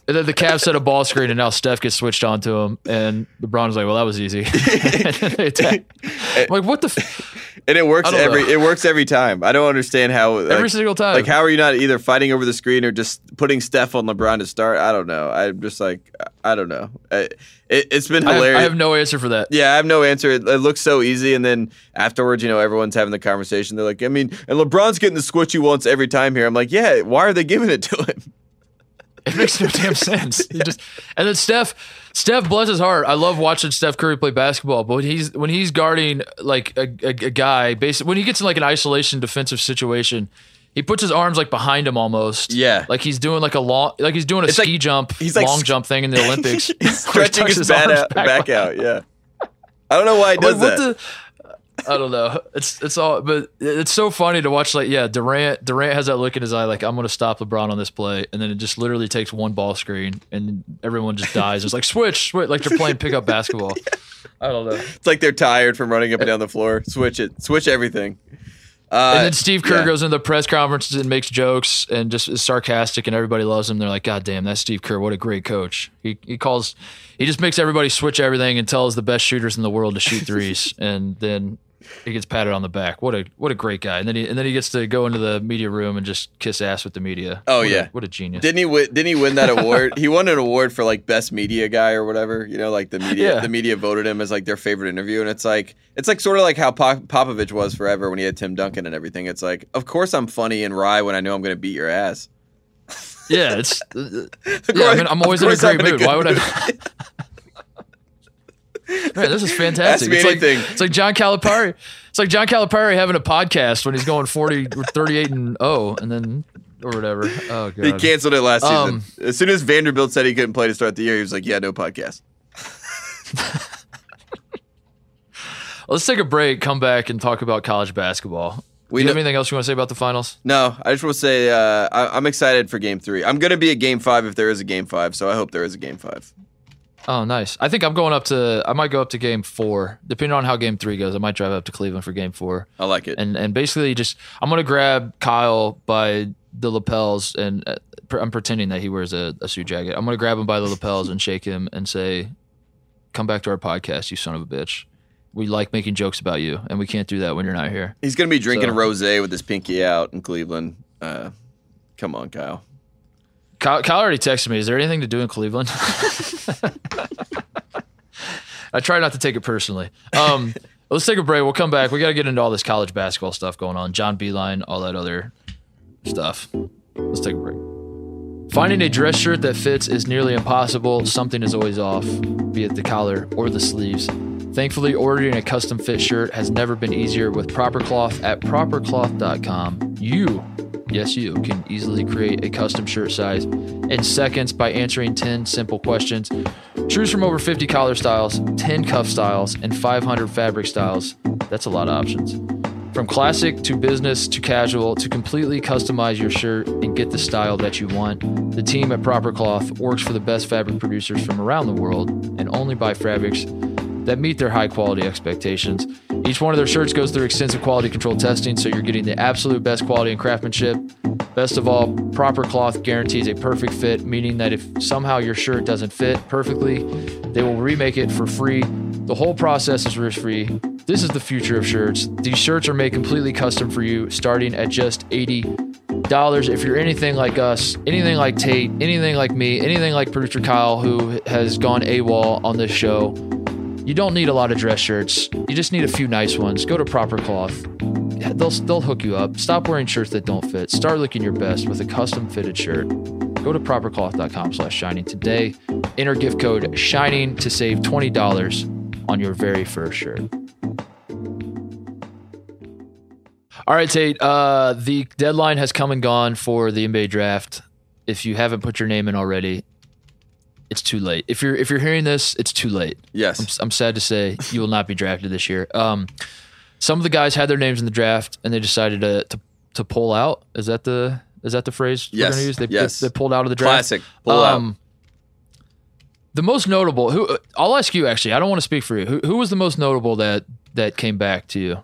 and then the Cavs set a ball screen, and now Steph gets switched onto him. And LeBron's like, "Well, that was easy." And then they attack. I'm like what the? F-? And it works every know. it works every time. I don't understand how like, every single time. Like how are you not either fighting over the screen or just putting Steph on LeBron to start? I don't know. I'm just like I don't know. I, It, it's been hilarious. I have, I have no answer for that. Yeah, I have no answer. It, it looks so easy, and then afterwards, you know, everyone's having the conversation. They're like, I mean, and LeBron's getting the squitch he wants every time here. I'm like, yeah, why are they giving it to him? It makes no damn sense. yeah. just, and then Steph, Steph, bless his heart. I love watching Steph Curry play basketball, but when he's when he's guarding like a, a, a guy, basically, when he gets in like an isolation defensive situation. He puts his arms like behind him almost. Yeah. Like he's doing like a long, like he's doing a it's ski like, jump, he's like, long jump thing in the Olympics. He's stretching his, his bat out, back, back out. Yeah. I don't know why he does like, that. The, I don't know. It's it's all, but it's so funny to watch. Like, yeah, Durant Durant has that look in his eye, like, I'm going to stop LeBron on this play, and then it just literally takes one ball screen, and everyone just dies. It's like switch, switch, like they're playing pickup basketball. Yeah. I don't know. It's like they're tired from running up and down the floor. Switch it, switch everything. Uh, and then Steve Kerr yeah. goes into the press conferences and makes jokes and just is sarcastic, and everybody loves him. They're like, God damn, that's Steve Kerr. What a great coach. He he calls, he just makes everybody switch everything and tells the best shooters in the world to shoot threes, and then he gets patted on the back. What a what a great guy. And then he and then he gets to go into the media room and just kiss ass with the media. Oh what yeah, a, what a genius. Didn't he win, didn't he win that award? He won an award for like best media guy or whatever. You know, like the media yeah. the media voted him as like their favorite interview. And it's like it's like sort of like how Pop- Popovich was forever when he had Tim Duncan and everything. It's like, of course I'm funny and wry when I know I'm going to beat your ass. Yeah, it's uh, yeah, I mean, I'm always in a great mood. Why would I? Man, this is fantastic. It's like, it's like John Calipari. It's like John Calipari having a podcast when he's going forty, thirty-eight and oh, and then or whatever. Oh, God. He canceled it last um, season. As soon as Vanderbilt said he couldn't play to start the year, he was like, "Yeah, no podcast." Let's take a break. Come back and talk about college basketball. We Do you have anything else you want to say about the finals? No, I just want to say uh, I, I'm excited for Game Three. I'm going to be at Game Five if there is a Game Five. So I hope there is a Game Five. Oh, nice. I think I'm going up to, I might go up to game four, depending on how game three goes. I might drive up to Cleveland for game four. I like it. And and basically just, I'm going to grab Kyle by the lapels, and uh, I'm pretending that he wears a, a suit jacket. I'm going to grab him by the lapels and shake him and say, come back to our podcast, you son of a bitch. We like making jokes about you, and we can't do that when you're not here. He's going to be drinking so. rosé with his pinky out in Cleveland. Uh, come on, Kyle. Kyle, Kyle already texted me. Is there anything to do in Cleveland? I try not to take it personally. Um, let's take a break. We'll come back. We got to get into all this college basketball stuff going on. John Beilein, all that other stuff. Let's take a break. Finding a dress shirt that fits is nearly impossible. Something is always off, be it the collar or the sleeves. Thankfully, ordering a custom fit shirt has never been easier with Proper Cloth at proper cloth dot com. You Yes, you can easily create a custom shirt size in seconds by answering ten simple questions. Choose from over fifty collar styles, ten cuff styles, and five hundred fabric styles. That's a lot of options. From classic to business to casual, to completely customize your shirt and get the style that you want. The team at Proper Cloth works for the best fabric producers from around the world and only buy fabrics that meet their high quality expectations. Each one of their shirts goes through extensive quality control testing, so you're getting the absolute best quality and craftsmanship. Best of all, Proper Cloth guarantees a perfect fit, meaning that if somehow your shirt doesn't fit perfectly, they will remake it for free. The whole process is risk-free. This is the future of shirts. These shirts are made completely custom for you, starting at just eighty dollars. If you're anything like us, anything like Tate, anything like me, anything like producer Kyle, who has gone AWOL on this show, you don't need a lot of dress shirts. You just need a few nice ones. Go to Proper Cloth. They'll, they'll hook you up. Stop wearing shirts that don't fit. Start looking your best with a custom fitted shirt. Go to proper cloth dot com slash shining today. Enter gift code SHINING to save twenty dollars on your very first shirt. All right, Tate. Uh, the deadline has come and gone for the N B A draft. If you haven't put your name in already, it's too late. If you're if you're hearing this, it's too late. Yes, I'm, I'm sad to say you will not be drafted this year. Um, some of the guys had their names in the draft and they decided to to, to pull out. Is that the is that the phrase yes. we're going to use? They, yes. they, they pulled out of the draft. Classic pull um, out. The most notable. Who? I'll ask you actually. I don't want to speak for you. Who, who was the most notable that that came back to you?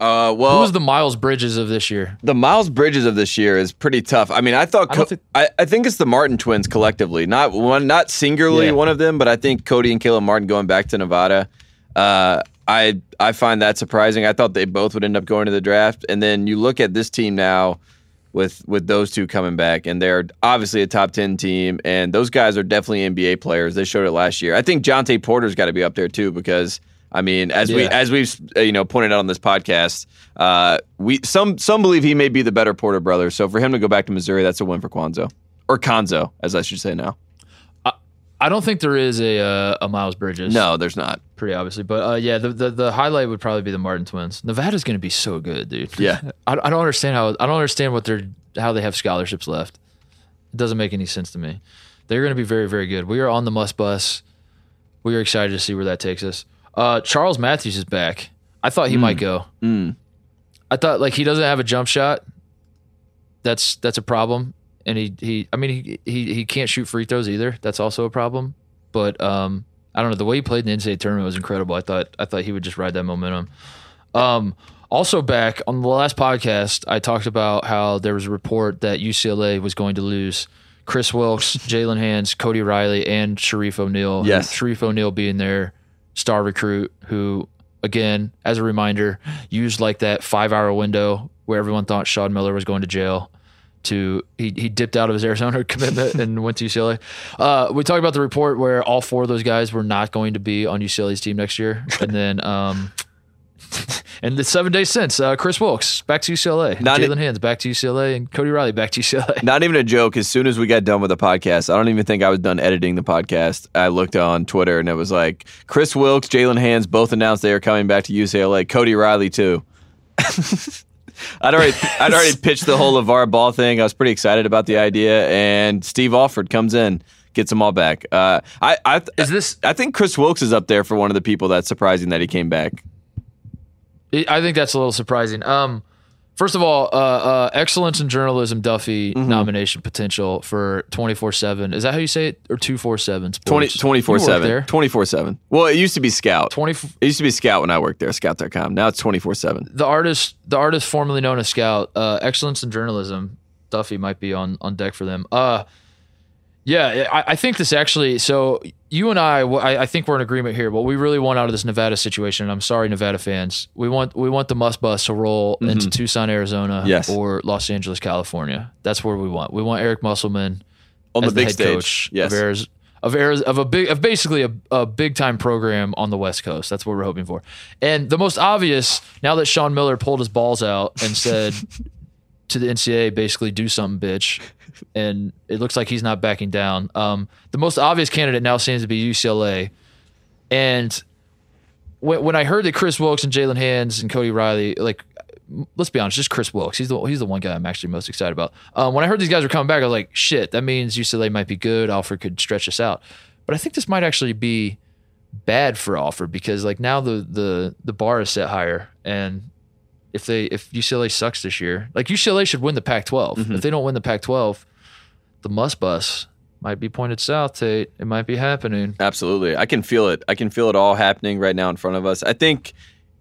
Uh, well, who was the Miles Bridges of this year? The Miles Bridges of this year is pretty tough. I mean, I thought co- I, think- I, I think it's the Martin twins collectively, not one, not singularly yeah. one of them, but I think Cody and Caleb Martin going back to Nevada. Uh, I I find that surprising. I thought they both would end up going to the draft, and then you look at this team now with with those two coming back, and they're obviously a top ten team, and those guys are definitely N B A players. They showed it last year. I think Jontay Porter's got to be up there too because. I mean, as yeah. we as we've you know pointed out on this podcast, uh, we some some believe he may be the better Porter brother. So for him to go back to Missouri, that's a win for Kwanzo or Konzo, as I should say now. I, I don't think there is a uh, a Miles Bridges. No, there's not. Pretty obviously, but uh, yeah, the, the the highlight would probably be the Martin twins. Nevada's going to be so good, dude. Yeah, I, I don't understand how I don't understand what they're how they have scholarships left. It doesn't make any sense to me. They're going to be very very good. We are on the must bus. We are excited to see where that takes us. Uh, Charles Matthews is back. I thought he mm. might go. Mm. I thought, like, he doesn't have a jump shot. That's that's a problem. And he, he I mean, he, he he can't shoot free throws either. That's also a problem. But um, I don't know. The way he played in the N C double A tournament was incredible. I thought I thought he would just ride that momentum. Um, also back on the last podcast, I talked about how there was a report that U C L A was going to lose Chris Wilkes, Jalen Hands, Cody Riley, and Sharif O'Neal. Yes. And Sharif O'Neal being their star recruit who, again, as a reminder, used like that five-hour window where everyone thought Sean Miller was going to jail. To he he dipped out of his Arizona commitment and went to U C L A. Uh, we talked about the report where all four of those guys were not going to be on U C L A's team next year. And then um, and the seven days since, uh, Chris Wilkes back to U C L A, Jalen Hands back to U C L A, and Cody Riley back to U C L A. Not even a joke. As soon as we got done with the podcast, I don't even think I was done editing the podcast. I looked on Twitter and it was like Chris Wilkes, Jalen Hands both announced they are coming back to U C L A. Cody Riley too. I'd already, I'd already pitched the whole LeVar Ball thing. I was pretty excited about the idea, and Steve Alford comes in, gets them all back. Uh, I, I th- is this? I think Chris Wilkes is up there for one of the people that's surprising that he came back. I think that's a little surprising. Um, first of all, uh, uh, Excellence in Journalism Duffy mm-hmm. nomination potential for twenty-four seven. Is that how you say it? Or two forty-seven? twenty-four seven. twenty-four seven. Well, it used to be Scout. twenty, it used to be Scout when I worked there, scout dot com. Now it's twenty-four seven. The artist the artist formerly known as Scout, uh, Excellence in Journalism Duffy might be on, on deck for them. Uh, yeah, I, I think this actually... So you and I, I, I think we're in agreement here. What we really want out of this Nevada situation, and I'm sorry, Nevada fans, we want we want the Must Bus to roll mm-hmm. into Tucson, Arizona, yes. or Los Angeles, California. That's where we want. We want Eric Musselman on the as big the head stage. Coach yes. of Arizona, of, Arizona, of a big, of basically a, a big time program on the West Coast. That's what we're hoping for. And the most obvious, now that Sean Miller pulled his balls out and said to the N C double A, basically do something, bitch. And it looks like he's not backing down. Um, the most obvious candidate now seems to be U C L A. And when, when I heard that Chris Wilkes and Jalen Hands and Cody Riley, like, let's be honest, just Chris Wilkes. He's the he's the one guy I'm actually most excited about. Um, when I heard these guys were coming back, I was like, shit, that means U C L A might be good. Alford could stretch us out. But I think this might actually be bad for Alford because, like, now the the the bar is set higher. And If they if U C L A sucks this year, like U C L A should win the Pac twelve. Mm-hmm. If they don't win the Pac twelve, the Must Bus might be pointed south, Tate. It might be happening. Absolutely. I can feel it. I can feel it all happening right now in front of us. I think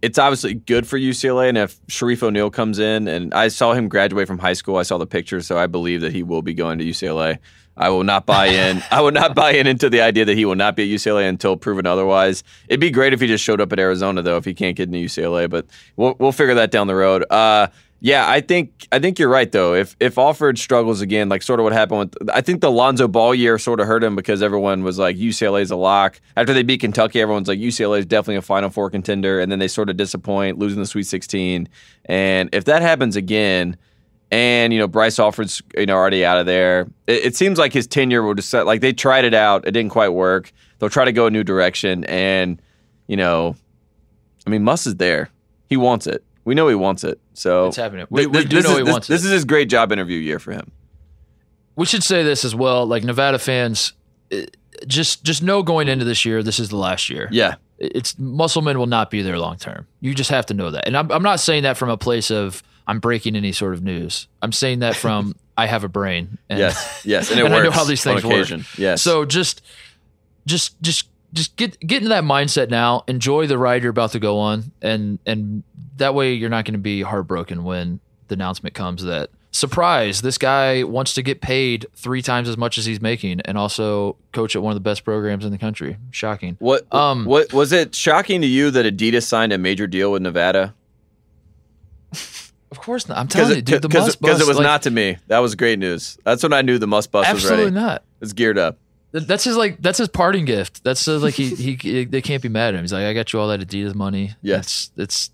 it's obviously good for U C L A, and if Sharif O'Neal comes in, and I saw him graduate from high school, I saw the picture, so I believe that he will be going to U C L A. I will not buy in. I will not buy in into the idea that he will not be at U C L A until proven otherwise. It'd be great if he just showed up at Arizona, though, if he can't get into U C L A. But we'll we'll figure that down the road. Uh, yeah, I think I think you're right though. If if Alford struggles again, like sort of what happened with, I think the Lonzo Ball year sort of hurt him because everyone was like U C L A's a lock. After they beat Kentucky, everyone's like U C L A's definitely a Final Four contender, and then they sort of disappoint, losing the Sweet sixteen. And if that happens again. And, you know, Bryce Alford's, you know, already out of there. It, it seems like his tenure will just, like, they tried it out. It didn't quite work. They'll try to go a new direction. And, you know, I mean, Muss is there. He wants it. We know he wants it. So it's happening. We, we do know he wants it. This is his great job interview year for him. We should say this as well. Like, Nevada fans, just, just know going into this year, this is the last year. Yeah. It's Musselman will not be there long term. You just have to know that. And I'm, I'm not saying that from a place of, I'm breaking any sort of news. I'm saying that from I have a brain. And, yes, yes, and it and works. I know how these things work. Yes. So just, just, just, just get get into that mindset now. Enjoy the ride you're about to go on, and and that way you're not going to be heartbroken when the announcement comes that surprise, this guy wants to get paid three times as much as he's making, and also coach at one of the best programs in the country. Shocking. What? Um, what was it shocking to you that Adidas signed a major deal with Nevada? Of course not. I'm telling you, dude, the Must Bus. Because it was like, not to me. That was great news. That's when I knew the Must Bus was ready. Absolutely not. It's geared up. That's his like. That's his parting gift. That's his, like he he. They can't be mad at him. He's like, I got you all that Adidas money. Yes, it's. it's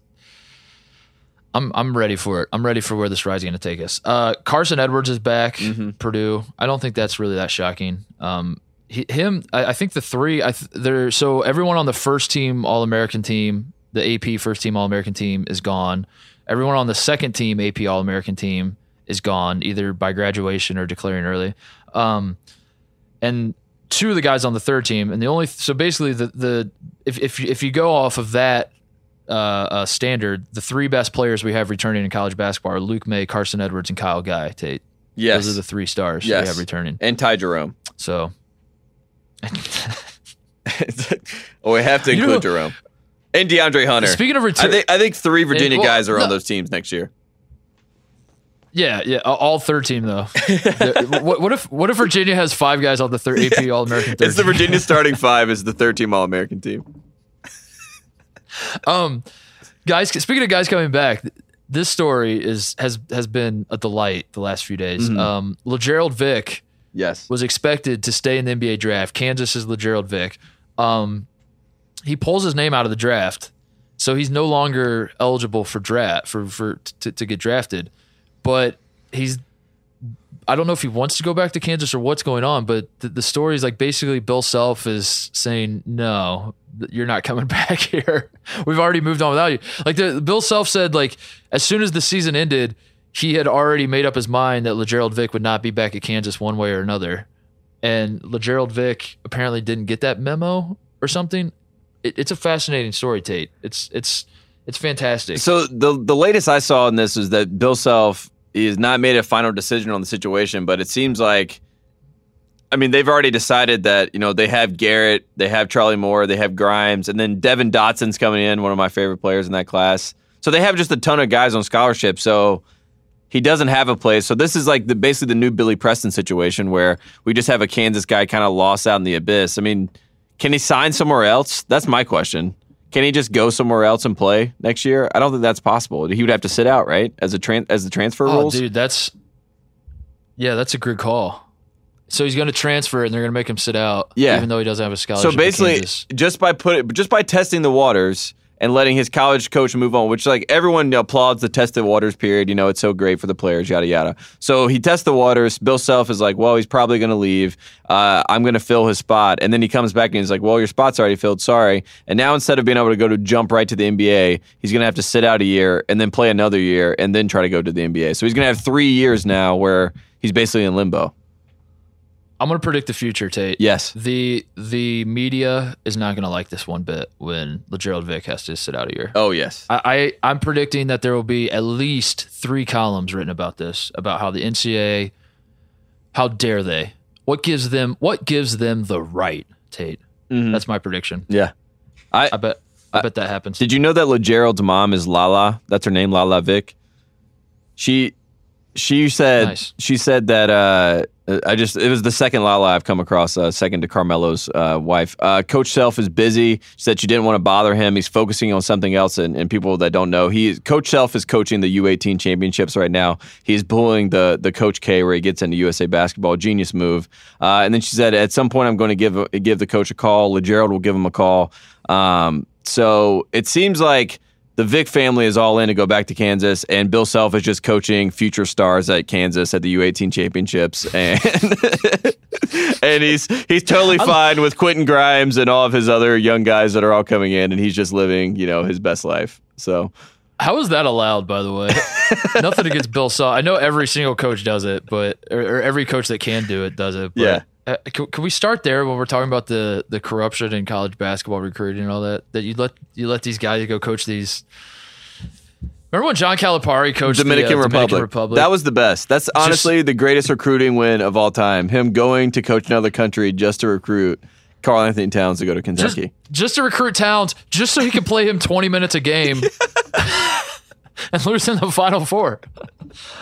I'm I'm ready for it. I'm ready for where this ride's going to take us. Uh, Carson Edwards is back. Mm-hmm. Purdue. I don't think that's really that shocking. Um, he, him. I, I think the three. I th- there. So everyone on the first team All-American team, the A P first team All-American team is gone. Everyone on the second team, A P All-American team, is gone, either by graduation or declaring early. Um, and two of the guys on the third team, and the only – so basically the, the if if if you go off of that uh, uh, standard, the three best players we have returning in college basketball are Luke May, Carson Edwards, and Kyle Guy. Tate. Yes, those are the three stars yes. we have returning, and Ty Jerome. So, oh, we have to include you know, Jerome and DeAndre Hunter. Speaking of return, I think I think three Virginia and, well, guys are no. on those teams next year. Yeah, yeah, all third team though. what, what if what if Virginia has five guys on the third A P yeah. All American? It's the Virginia starting five is the third team All American team. um, guys, speaking of guys coming back, this story is has has been a delight the last few days. Mm-hmm. Um, LeGerald Vick, yes, was expected to stay in the N B A draft. Kansas is LeGerald Vick. Um, he pulls his name out of the draft, so he's no longer eligible for draft for for to, to get drafted. But he's, I don't know if he wants to go back to Kansas or what's going on, but the, the story is like basically Bill Self is saying, no, you're not coming back here. We've already moved on without you. Like the, Bill Self said, like as soon as the season ended, he had already made up his mind that LeGerald Vick would not be back at Kansas one way or another. And LeGerald Vick apparently didn't get that memo or something. It, it's a fascinating story, Tate. It's, it's, It's fantastic. So the the latest I saw in this is that Bill Self has not made a final decision on the situation, but it seems like, I mean, they've already decided that, you know, they have Garrett, they have Charlie Moore, they have Grimes, and then Devin Dotson's coming in, one of my favorite players in that class. So they have just a ton of guys on scholarship, so he doesn't have a place. So this is like the basically the new Billy Preston situation where we just have a Kansas guy kind of lost out in the abyss. I mean, can he sign somewhere else? That's my question. Can he just go somewhere else and play next year? I don't think that's possible. He would have to sit out, right? As a tran- as the transfer oh, rules. Dude, that's yeah, that's a good call. So he's going to transfer, and they're going to make him sit out, yeah. even though he doesn't have a scholarship. So basically, just by put it, just by testing the waters and letting his college coach move on, which like everyone applauds the test the waters period. You know, it's so great for the players, yada yada. So he tests the waters. Bill Self is like, well, he's probably going to leave. Uh, I'm going to fill his spot. And then he comes back and he's like, well, your spot's already filled. Sorry. And now instead of being able to go to jump right to the N B A, he's going to have to sit out a year and then play another year and then try to go to the N B A. So he's going to have three years now where he's basically in limbo. I'm going to predict the future, Tate. Yes. The the media is not going to like this one bit when LeGerald Vick has to sit out a year. Oh, yes. I, I, I'm predicting that there will be at least three columns written about this, about how the N C double A, how dare they? What gives them What gives them the right, Tate? Mm-hmm. That's my prediction. Yeah. I, I bet I, I bet that happens. Did you know that LeGerald's mom is Lala? That's her name, Lala Vick. She... She said. Nice. She said that. Uh, I just. It was the second Lala I've come across. Uh, second to Carmelo's uh, wife. Uh, Coach Self is busy. She said she didn't want to bother him. He's focusing on something else. And, and people that don't know, he is, Coach Self is coaching the U eighteen championships right now. He's bullying the the Coach K where he gets into U S A Basketball. Genius move. Uh, and then she said, at some point, I'm going to give give the coach a call. LeGerald will give him a call. Um, so it seems like. The Vick family is all in to go back to Kansas, and Bill Self is just coaching future stars at Kansas at the U eighteen championships, and and he's he's totally fine with Quentin Grimes and all of his other young guys that are all coming in, and he's just living, you know, his best life. So, how is that allowed? By the way, nothing against Bill Self. I know every single coach does it, but or, or every coach that can do it does it. But. Yeah. Uh, can, can we start there when we're talking about the, the corruption in college basketball recruiting and all that? That you let you let these guys go coach these. Remember when John Calipari coached Dominican, the, uh, Republic. Dominican Republic? That was the best. That's honestly just, the greatest recruiting win of all time. Him going to coach another country just to recruit Karl Anthony Towns to go to Kentucky. Just, just to recruit Towns, just so he could play him twenty minutes a game. And lose in the Final Four.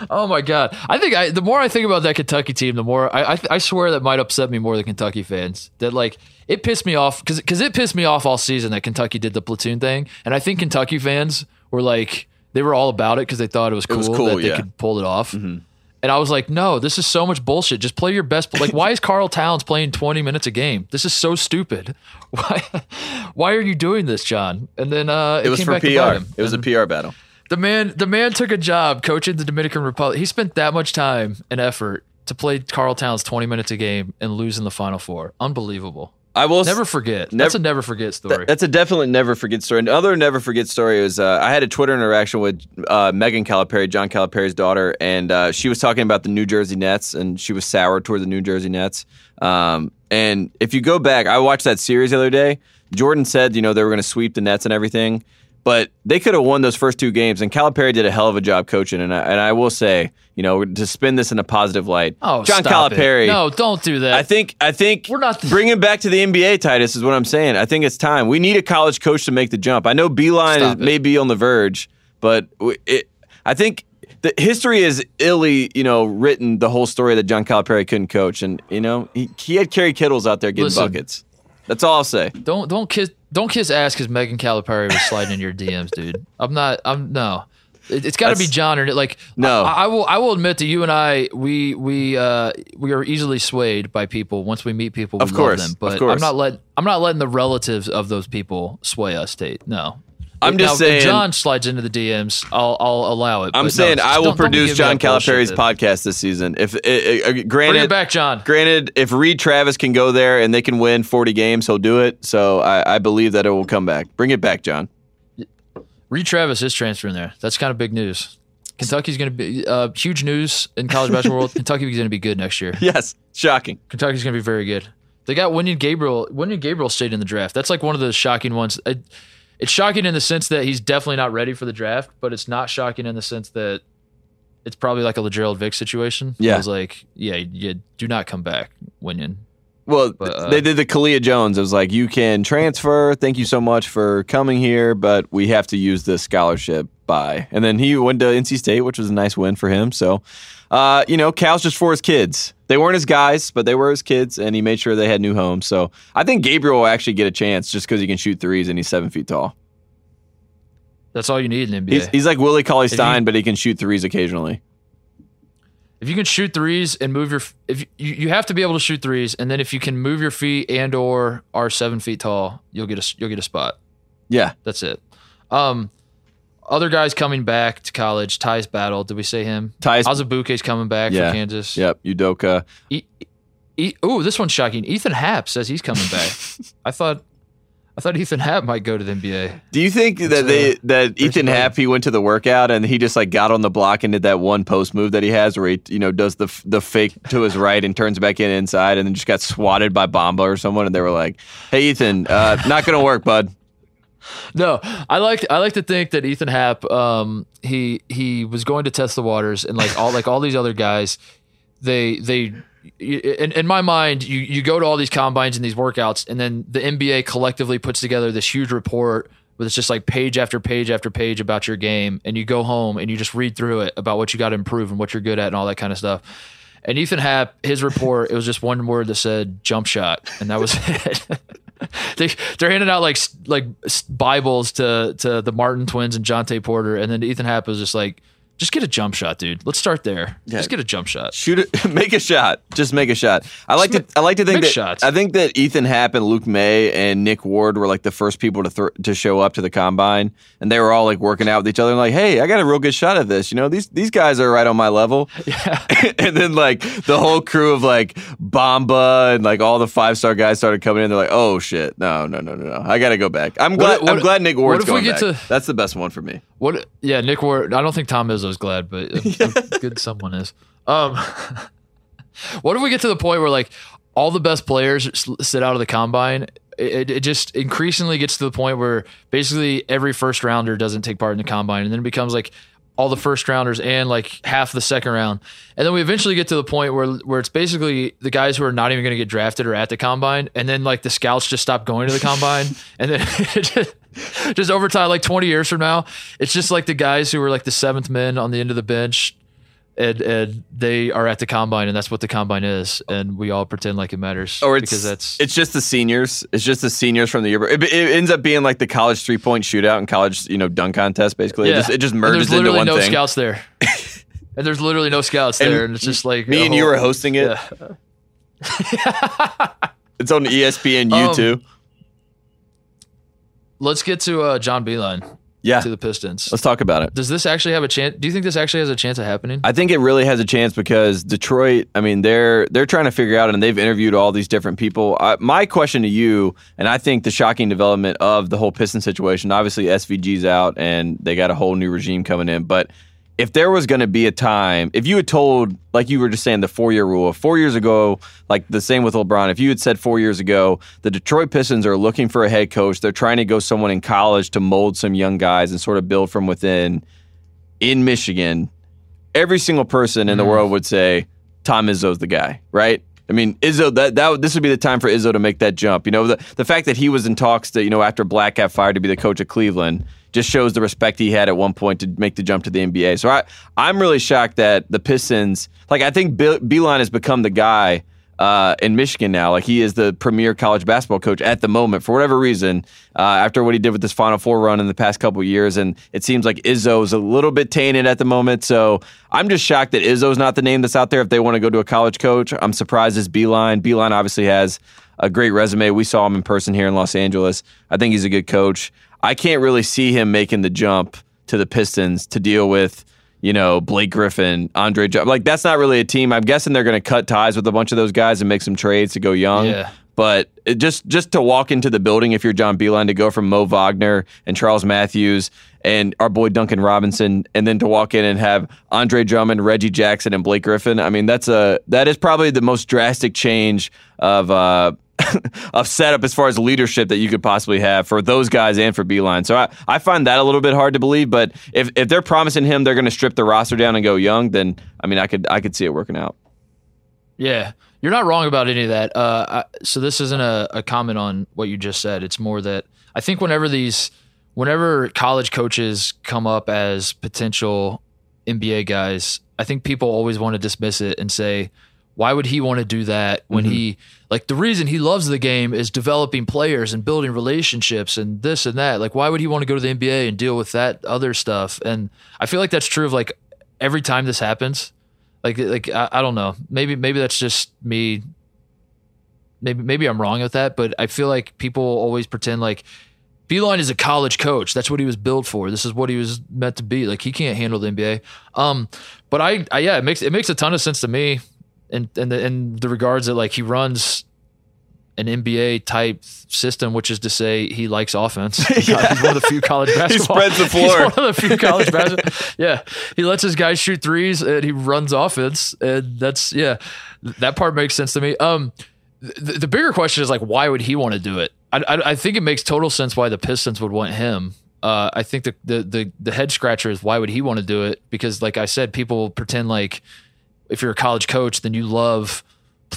Oh my God! I think I, the more I think about that Kentucky team, the more I, I, I swear that might upset me more than Kentucky fans. That like it pissed me off because because it pissed me off all season that Kentucky did the platoon thing, and I think Kentucky fans were like they were all about it because they thought it was cool, it was cool that yeah. they could pull it off. Mm-hmm. And I was like, no, this is so much bullshit. Just play your best. Like, why is Karl Towns playing twenty minutes a game? This is so stupid. Why why are you doing this, John? And then uh, it, it was came for back P R. Him, it was and, a P R battle. The man, the man took a job coaching the Dominican Republic. He spent that much time and effort to play Karl Towns twenty minutes a game and lose in the Final Four. Unbelievable. I will never forget. Never, that's a never forget story. That, that's a definitely never forget story. Another never forget story is uh, I had a Twitter interaction with uh, Megan Calipari, John Calipari's daughter, and uh, she was talking about the New Jersey Nets, and she was sour toward the New Jersey Nets. Um, and if you go back, I watched that series the other day. Jordan said, you know, they were going to sweep the Nets and everything, but they could have won those first two games, and Calipari did a hell of a job coaching. And I, and I will say, you know, to spin this in a positive light, oh, John Calipari. It. No, don't do that. I think I think we're not th- bring him back to the N B A, Titus, is what I'm saying. I think it's time. We need a college coach to make the jump. I know Beilein is, may be on the verge, but it, I think the history is illy, you know, written the whole story that John Calipari couldn't coach, and you know he, he had Kerry Kittles out there getting Listen, buckets. That's all I'll say. Don't don't kiss. Don't kiss ass because Megan Calipari was sliding in your D Ms, dude. I'm not. I'm no. It, it's got to be John or like. No, I, I will. I will admit that you and I, we we uh, we are easily swayed by people. Once we meet people, we of course, love them. But of course. I'm not let. I'm not letting the relatives of those people sway us, Tate. No. I'm just now, saying. If John slides into the D Ms, I'll I'll allow it. I'm saying no, I will don't, produce don't John Calipari's podcast this season. If it, it, uh, granted, bring it back, John. Granted, if Reed Travis can go there and they can win forty games, he'll do it. So I, I believe that it will come back. Bring it back, John. Reed Travis is transferring there. That's kind of big news. Kentucky's going to be uh, huge news in college basketball world. Kentucky's going to be good next year. Yes, shocking. Kentucky's going to be very good. They got Wenyon Gabriel. Wenyon Gabriel stayed in the draft. That's like one of the shocking ones. I, It's shocking in the sense that he's definitely not ready for the draft, but it's not shocking in the sense that it's probably like a LeGerald Vick situation. Yeah. It was like, yeah, you do not come back, Wenyon. Well, but, uh, they did the Kalia Jones. It was like, you can transfer. Thank you so much for coming here, but we have to use this scholarship. Bye. And then he went to N C State, which was a nice win for him. So, uh, you know, Cal's just for his kids. They weren't his guys, but they were his kids, and he made sure they had new homes. So I think Gabriel will actually get a chance just because he can shoot threes and he's seven feet tall. That's all you need in the N B A. He's, he's like Willie Cauley-Stein, you, but he can shoot threes occasionally. If you can shoot threes and move your – if you, you have to be able to shoot threes, and then if you can move your feet and or are seven feet tall, you'll get a, you'll get a spot. Yeah. That's it. Um, other guys coming back to college, Ty's Battle. Did we say him? Ty's Azubuke's coming back yeah. from Kansas. Yep, Udoka. E, e, ooh, this one's shocking. Ethan Happ says he's coming back. I thought – I thought Ethan Happ might go to the N B A. Do you think that they that Ethan Happ he went to the workout and he just like got on the block and did that one post move that he has where he you know does the the fake to his right and turns back in inside and then just got swatted by Bamba or someone and they were like, "Hey Ethan, uh, not gonna work, bud." No, I like I like to think that Ethan Happ um, he he was going to test the waters and like all like all these other guys they they. In, in my mind, you, you go to all these combines and these workouts, and then the N B A collectively puts together this huge report where it's just like page after page after page about your game, and you go home and you just read through it about what you got to improve and what you're good at and all that kind of stuff. And Ethan Happ, his report, it was just one word that said jump shot, and that was it. They, they're handing out like like Bibles to, to the Martin twins and John Tate Porter, and then Ethan Happ was just like, just get a jump shot, dude. Let's start there. Yeah. Just get a jump shot. Shoot it. Make a shot. Just make a shot. I like to. I like to think that. Shots. I think that Ethan Happ and Luke May and Nick Ward were like the first people to th- to show up to the combine, and they were all like working out with each other. And like, hey, I got a real good shot at this. You know, these these guys are right on my level. Yeah. And then like the whole crew of like Bamba and like all the five star guys started coming in. They're like, oh shit, no, no, no, no, no. I got to go back. I'm glad. What, what, I'm glad Nick Ward's going back. To, That's the best one for me. What? Yeah, Nick Ward. I don't think Tom Izzo. I was glad, but yeah. Good someone is. Um, what if we get to the point where like all the best players sit out of the combine? It, it just increasingly gets to the point where basically every first rounder doesn't take part in the combine, and then it becomes like all the first rounders and like half the second round, and then we eventually get to the point where where it's basically the guys who are not even going to get drafted or at the combine, and then like the scouts just stop going to the combine, and then it just. Just over time, like twenty years from now, it's just like the guys who were like the seventh men on the end of the bench, and and they are at the combine, and that's what the combine is, and we all pretend like it matters. Or it's because that's it's just the seniors. It's just the seniors from the year. It, it ends up being like the college three point shootout and college you know dunk contest. Basically, yeah. it, just, it just merges into one no thing. There's literally no scouts there, and there's literally no scouts there, and, and it's just like me and whole, you were hosting it. Yeah. It's on E S P N U two. Um, Let's get to uh, John Beilein. Yeah. To the Pistons. Let's talk about it. Does this actually have a chance? Do you think this actually has a chance of happening? I think it really has a chance because Detroit, I mean, they're they're trying to figure out, and they've interviewed all these different people. I, my question to you, and I think the shocking development of the whole Pistons situation, obviously S V G's out, and they got a whole new regime coming in, but if there was going to be a time, if you had told, like you were just saying, the four-year rule, four years ago, like the same with LeBron, if you had said four years ago, the Detroit Pistons are looking for a head coach, they're trying to go someone in college to mold some young guys and sort of build from within in Michigan, every single person in the mm. world would say, Tom Izzo's the guy, right? I mean, Izzo, that, that this would be the time for Izzo to make that jump. You know, the, the fact that he was in talks to, you know, after Black got fired to be the coach of Cleveland just shows the respect he had at one point to make the jump to the N B A. So I, I'm really shocked that the Pistons, like I think Be- Beilein has become the guy uh, in Michigan now. Like he is the premier college basketball coach at the moment for whatever reason, uh, after what he did with this Final Four run in the past couple of years. And it seems like Izzo is a little bit tainted at the moment. So I'm just shocked that Izzo's not the name that's out there if they want to go to a college coach. I'm surprised it's Beilein. Beilein obviously has a great resume. We saw him in person here in Los Angeles. I think he's a good coach. I can't really see him making the jump to the Pistons to deal with, you know, Blake Griffin, Andre Johnson. Like, that's not really a team. I'm guessing they're going to cut ties with a bunch of those guys and make some trades to go young. Yeah. But it just just to walk into the building, if you're John Beilein, to go from Mo Wagner and Charles Matthews and our boy Duncan Robinson, and then to walk in and have Andre Drummond, Reggie Jackson, and Blake Griffin. I mean, that's a that is probably the most drastic change of uh, of setup as far as leadership that you could possibly have for those guys and for Beilein. So I, I find that a little bit hard to believe, but if, if they're promising him they're going to strip the roster down and go young, then I mean, I could I could see it working out. Yeah, you're not wrong about any of that. Uh, I, so this isn't a, a comment on what you just said. It's more that I think whenever these, whenever college coaches come up as potential N B A guys, I think people always want to dismiss it and say, why would he want to do that when mm-hmm. he, like, the reason he loves the game is developing players and building relationships and this and that. Like, why would he want to go to the N B A and deal with that other stuff? And I feel like that's true of, like, every time this happens. Like, like I, I don't know. Maybe maybe that's just me. Maybe maybe I'm wrong with that, but I feel like people always pretend like Beilein is a college coach. That's what he was built for. This is what he was meant to be. Like, he can't handle the N B A. Um, but I, I yeah, it makes it makes a ton of sense to me. And and the, in the regards that, like, he runs an N B A type system, which is to say he likes offense. Yeah. He's one of the few college basketball. He spreads the floor. He's one of the few college basketball. Yeah, he lets his guys shoot threes and he runs offense, and that's yeah, that part makes sense to me. Um, the, the bigger question is, like, why would he want to do it? I, I I think it makes total sense why the Pistons would want him. Uh, I think the the the, the head scratcher is why would he want to do it? Because, like I said, people pretend like, if you're a college coach, then you love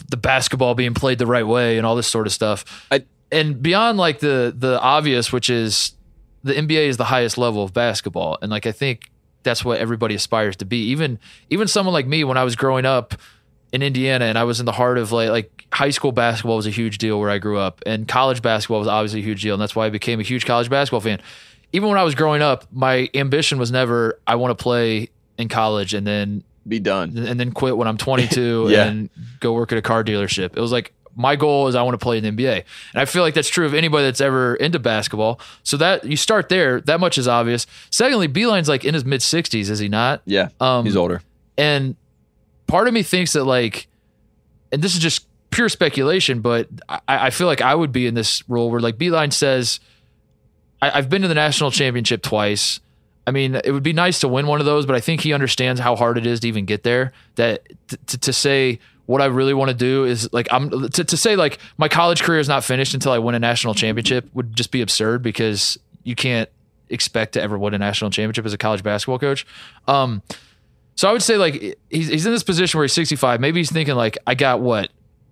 the basketball being played the right way and all this sort of stuff. I, and beyond, like, the the obvious, which is the N B A is the highest level of basketball. And, like, I think that's what everybody aspires to be. Even even someone like me, when I was growing up in Indiana and I was in the heart of, like, like high school basketball was a huge deal where I grew up. And college basketball was obviously a huge deal. And that's why I became a huge college basketball fan. Even when I was growing up, my ambition was never, I want to play in college and then be done and then quit when I'm twenty-two yeah. and go work at a car dealership. It was like, my goal is I want to play in the N B A. And I feel like that's true of anybody that's ever into basketball. So that you start there, that much is obvious. Secondly, Beilein's, like, in his mid sixties, is he not? Yeah. Um, he's older. And part of me thinks that, like, and this is just pure speculation, but I, I feel like I would be in this role where, like, Beilein says, I, I've been to the national championship twice. I mean, it would be nice to win one of those, but I think he understands how hard it is to even get there. That t- t- to say what I really want to do is, like, I'm t- to say, like, my college career is not finished until I win a national championship would just be absurd, because you can't expect to ever win a national championship as a college basketball coach. Um, so I would say, like, he's, he's in this position where he's sixty-five. Maybe he's thinking, like, I got what,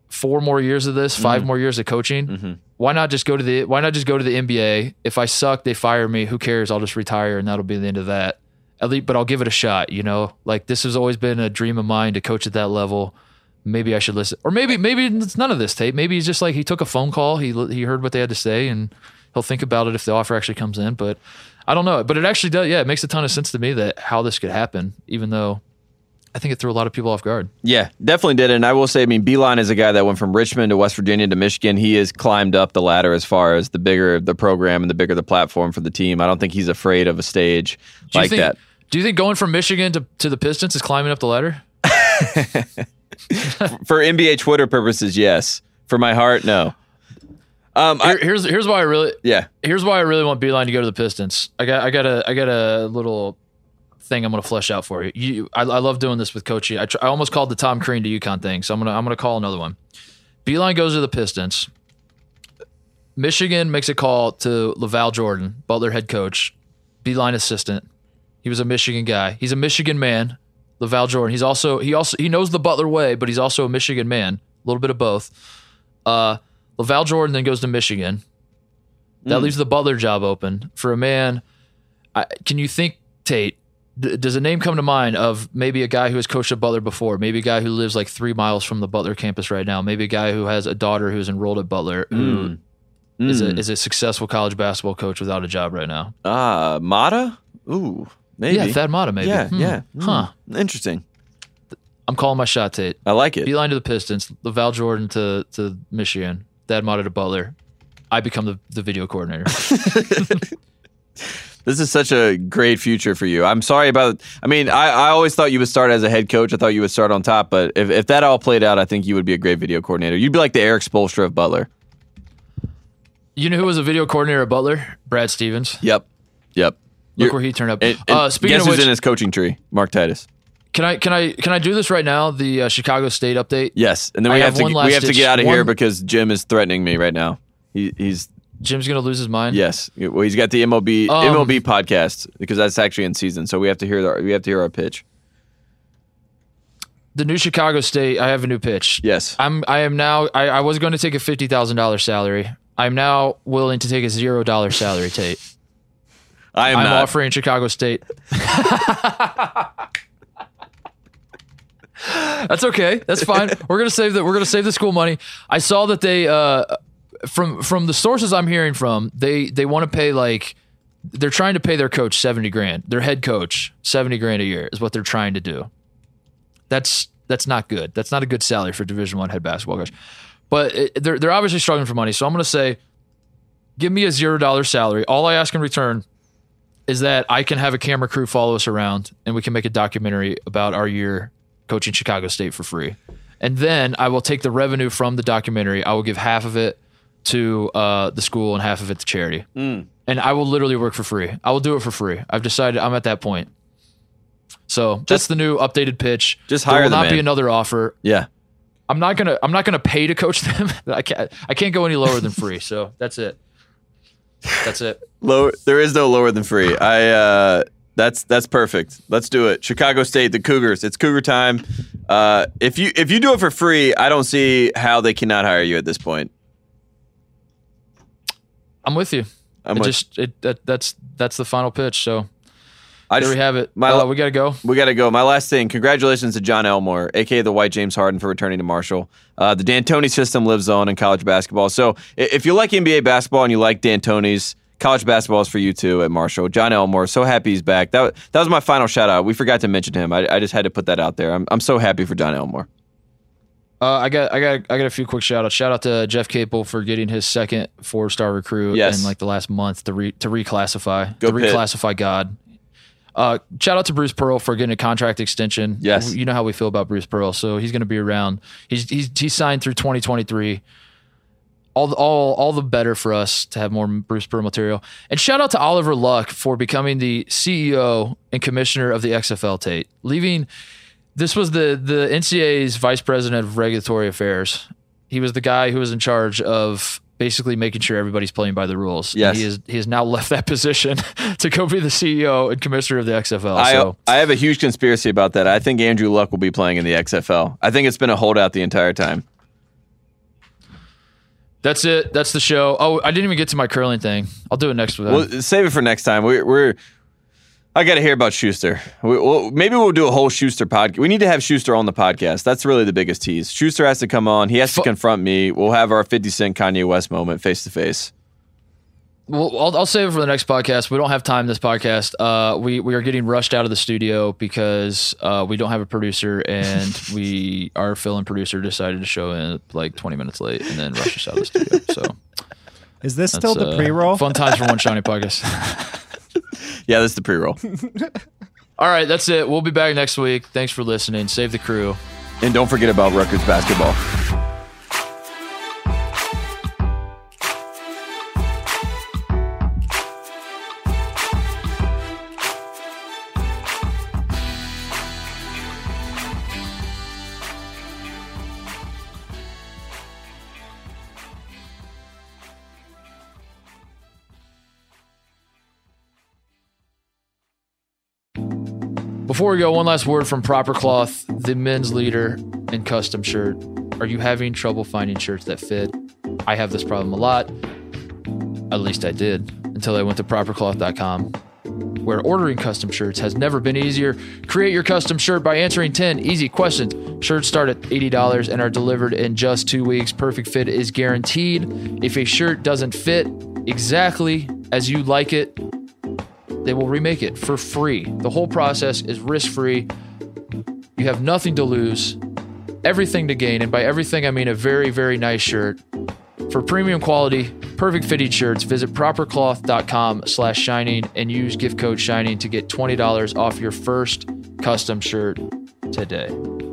four more years of this, five mm-hmm. more years of coaching. Mm-hmm. Why not just go to the why not just go to the N B A? If I suck, they fire me. Who cares? I'll just retire and that'll be the end of that. At least, but I'll give it a shot, you know? Like, this has always been a dream of mine to coach at that level. Maybe I should listen. Or maybe maybe it's none of this, Tate. Maybe he's just like, he took a phone call, he he heard what they had to say, and he'll think about it if the offer actually comes in. But I don't know. But it actually does, yeah, it makes a ton of sense to me that how this could happen, even though I think it threw a lot of people off guard. Yeah, definitely did. And I will say, I mean, Beilein is a guy that went from Richmond to West Virginia to Michigan. He has climbed up the ladder as far as the bigger the program and the bigger the platform for the team. I don't think he's afraid of a stage do like think, that. Do you think going from Michigan to, to the Pistons is climbing up the ladder? For N B A Twitter purposes, yes. For my heart, no. Um, Here, I, here's here's why I really yeah. Here's why I really want Beilein to go to the Pistons. I got I got a I got a little thing I'm going to flesh out for you. you I, I love doing this with Coachy. I, tr- I almost called the Tom Crean to UConn thing, so I'm gonna I'm gonna call another one. Beilein goes to the Pistons. Michigan makes a call to LaVall Jordan, Butler head coach, Beilein assistant. He was a Michigan guy. He's a Michigan man, LaVall Jordan. He's also he also he knows the Butler way, but he's also a Michigan man. A little bit of both. Uh, LaVall Jordan then goes to Michigan. That mm. leaves the Butler job open for a man. I, can you think, Tate, th- does a name come to mind of maybe a guy who has coached at Butler before, maybe a guy who lives like three miles from the Butler campus right now, maybe a guy who has a daughter who's enrolled at Butler who mm. Mm. Is, a, is a successful college basketball coach without a job right now? Uh, Mata? Ooh, maybe. Yeah, Thad Mata, maybe. Yeah, hmm. yeah. Mm. Huh. Interesting. I'm calling my shot, Tate. I like it. Beilein to the Pistons, LaVall Jordan to, to Michigan, Thad Mata to Butler. I become the, the video coordinator. This is such a great future for you. I'm sorry about I mean, I, I always thought you would start as a head coach. I thought you would start on top. But if, if that all played out, I think you would be a great video coordinator. You'd be like the Eric Spoelstra of Butler. You know who was a video coordinator at Butler? Brad Stevens. Yep. Yep. Look You're, where he turned up. And, and uh, speaking guess of who's which, in his coaching tree? Mark Titus. Can I can I can I do this right now? The uh, Chicago State update. Yes, and then we I have, have to we have to get out of one, here because Jim is threatening me right now. He, he's Jim's gonna lose his mind. Yes, well, he's got the M L B um, M L B podcast because that's actually in season, so we have to hear our, we have to hear our pitch. The new Chicago State. I have a new pitch. Yes, I'm. I am now. I, I was going to take a fifty thousand dollars salary. I'm now willing to take a zero dollar salary, Tate. I am I'm not. offering Chicago State. That's okay. That's fine. We're gonna save that. We're gonna save the school money. I saw that they, uh, from from the sources I'm hearing from, they they want to pay like they're trying to pay their coach seventy grand, their head coach seventy grand a year is what they're trying to do. That's that's not good. That's not a good salary for Division One head basketball coach. But it, they're they're obviously struggling for money. So I'm gonna say, give me a zero dollar salary. All I ask in return is that I can have a camera crew follow us around and we can make a documentary about our year coaching Chicago State for free. And then I will take the revenue from the documentary. I will give half of it to uh, the school and half of it to charity. Mm. And I will literally work for free. I will do it for free. I've decided I'm at that point. So just, that's the new updated pitch. Just hire the man. There will not be another offer. Yeah. I'm not going to, I'm not going to pay to coach them. I can't, I can't go any lower than free. So that's it. That's it. Lower. There is no lower than free. I, uh, That's that's perfect. Let's do it. Chicago State, the Cougars. It's Cougar time. Uh, if you if you do it for free, I don't see how they cannot hire you at this point. I'm with you. I'm it with just it, that, that's that's the final pitch. So I there just, we have it. My, uh, we gotta go. We gotta go. My last thing. Congratulations to John Elmore, aka the White James Harden, for returning to Marshall. Uh, the D'Antoni system lives on in college basketball. So if you like N B A basketball and you like D'Antoni's, college basketball is for you too at Marshall. John Elmore, so happy he's back. That, that was my final shout out. We forgot to mention him. I, I just had to put that out there. I'm I'm so happy for John Elmore. Uh, I got I got I got a few quick shout outs. Shout out to Jeff Capel for getting his second four star recruit yes. in like the last month to re, to reclassify Go to Pitt. reclassify God. Uh, shout out to Bruce Pearl for getting a contract extension. Yes, you know how we feel about Bruce Pearl, so he's going to be around. He's he's he's signed through twenty twenty-three. All, all, all the better for us to have more Bruce Pearl material. And shout out to Oliver Luck for becoming the C E O and commissioner of the X F L, Tate. Leaving, this was the, the N C double A's vice president of regulatory affairs. He was the guy who was in charge of basically making sure everybody's playing by the rules. Yes. He, is, he has now left that position to go be the C E O and commissioner of the X F L. I, so. I have a huge conspiracy about that. I think Andrew Luck will be playing in the X F L. I think it's been a holdout the entire time. That's it. That's the show. Oh, I didn't even get to my curling thing. I'll do it next week. We'll save it for next time. We're, we're I got to hear about Shuster. We, we'll, maybe we'll do a whole Shuster podcast. We need to have Shuster on the podcast. That's really the biggest tease. Shuster has to come on. He has to F- confront me. We'll have our fifty Cent Kanye West moment face to face. Well, I'll, I'll save it for the next podcast. We don't have time this podcast. Uh, we we are getting rushed out of the studio because uh, we don't have a producer, and we our fill in producer decided to show in like twenty minutes late, and then rushed us out of the studio. So, is this still the uh, pre roll? Fun times for One Shiny Podcast. Yeah, this is the pre roll. All right, that's it. We'll be back next week. Thanks for listening. Save the crew, and don't forget about Rutgers basketball. Before we go, one last word from Proper Cloth, the men's leader in custom shirt. Are you having trouble finding shirts that fit? I have this problem a lot. At least I did until I went to proper cloth dot com, where ordering custom shirts has never been easier. Create your custom shirt by answering ten easy questions. Shirts start at eighty dollars and are delivered in just two weeks. Perfect fit is guaranteed. If a shirt doesn't fit exactly as you like it, they will remake it for free. The whole process is risk-free. You have nothing to lose, everything to gain. And by everything, I mean a very, very nice shirt. For premium quality, perfect fitting shirts, visit proper cloth dot com slash shining and use gift code shining to get twenty dollars off your first custom shirt today.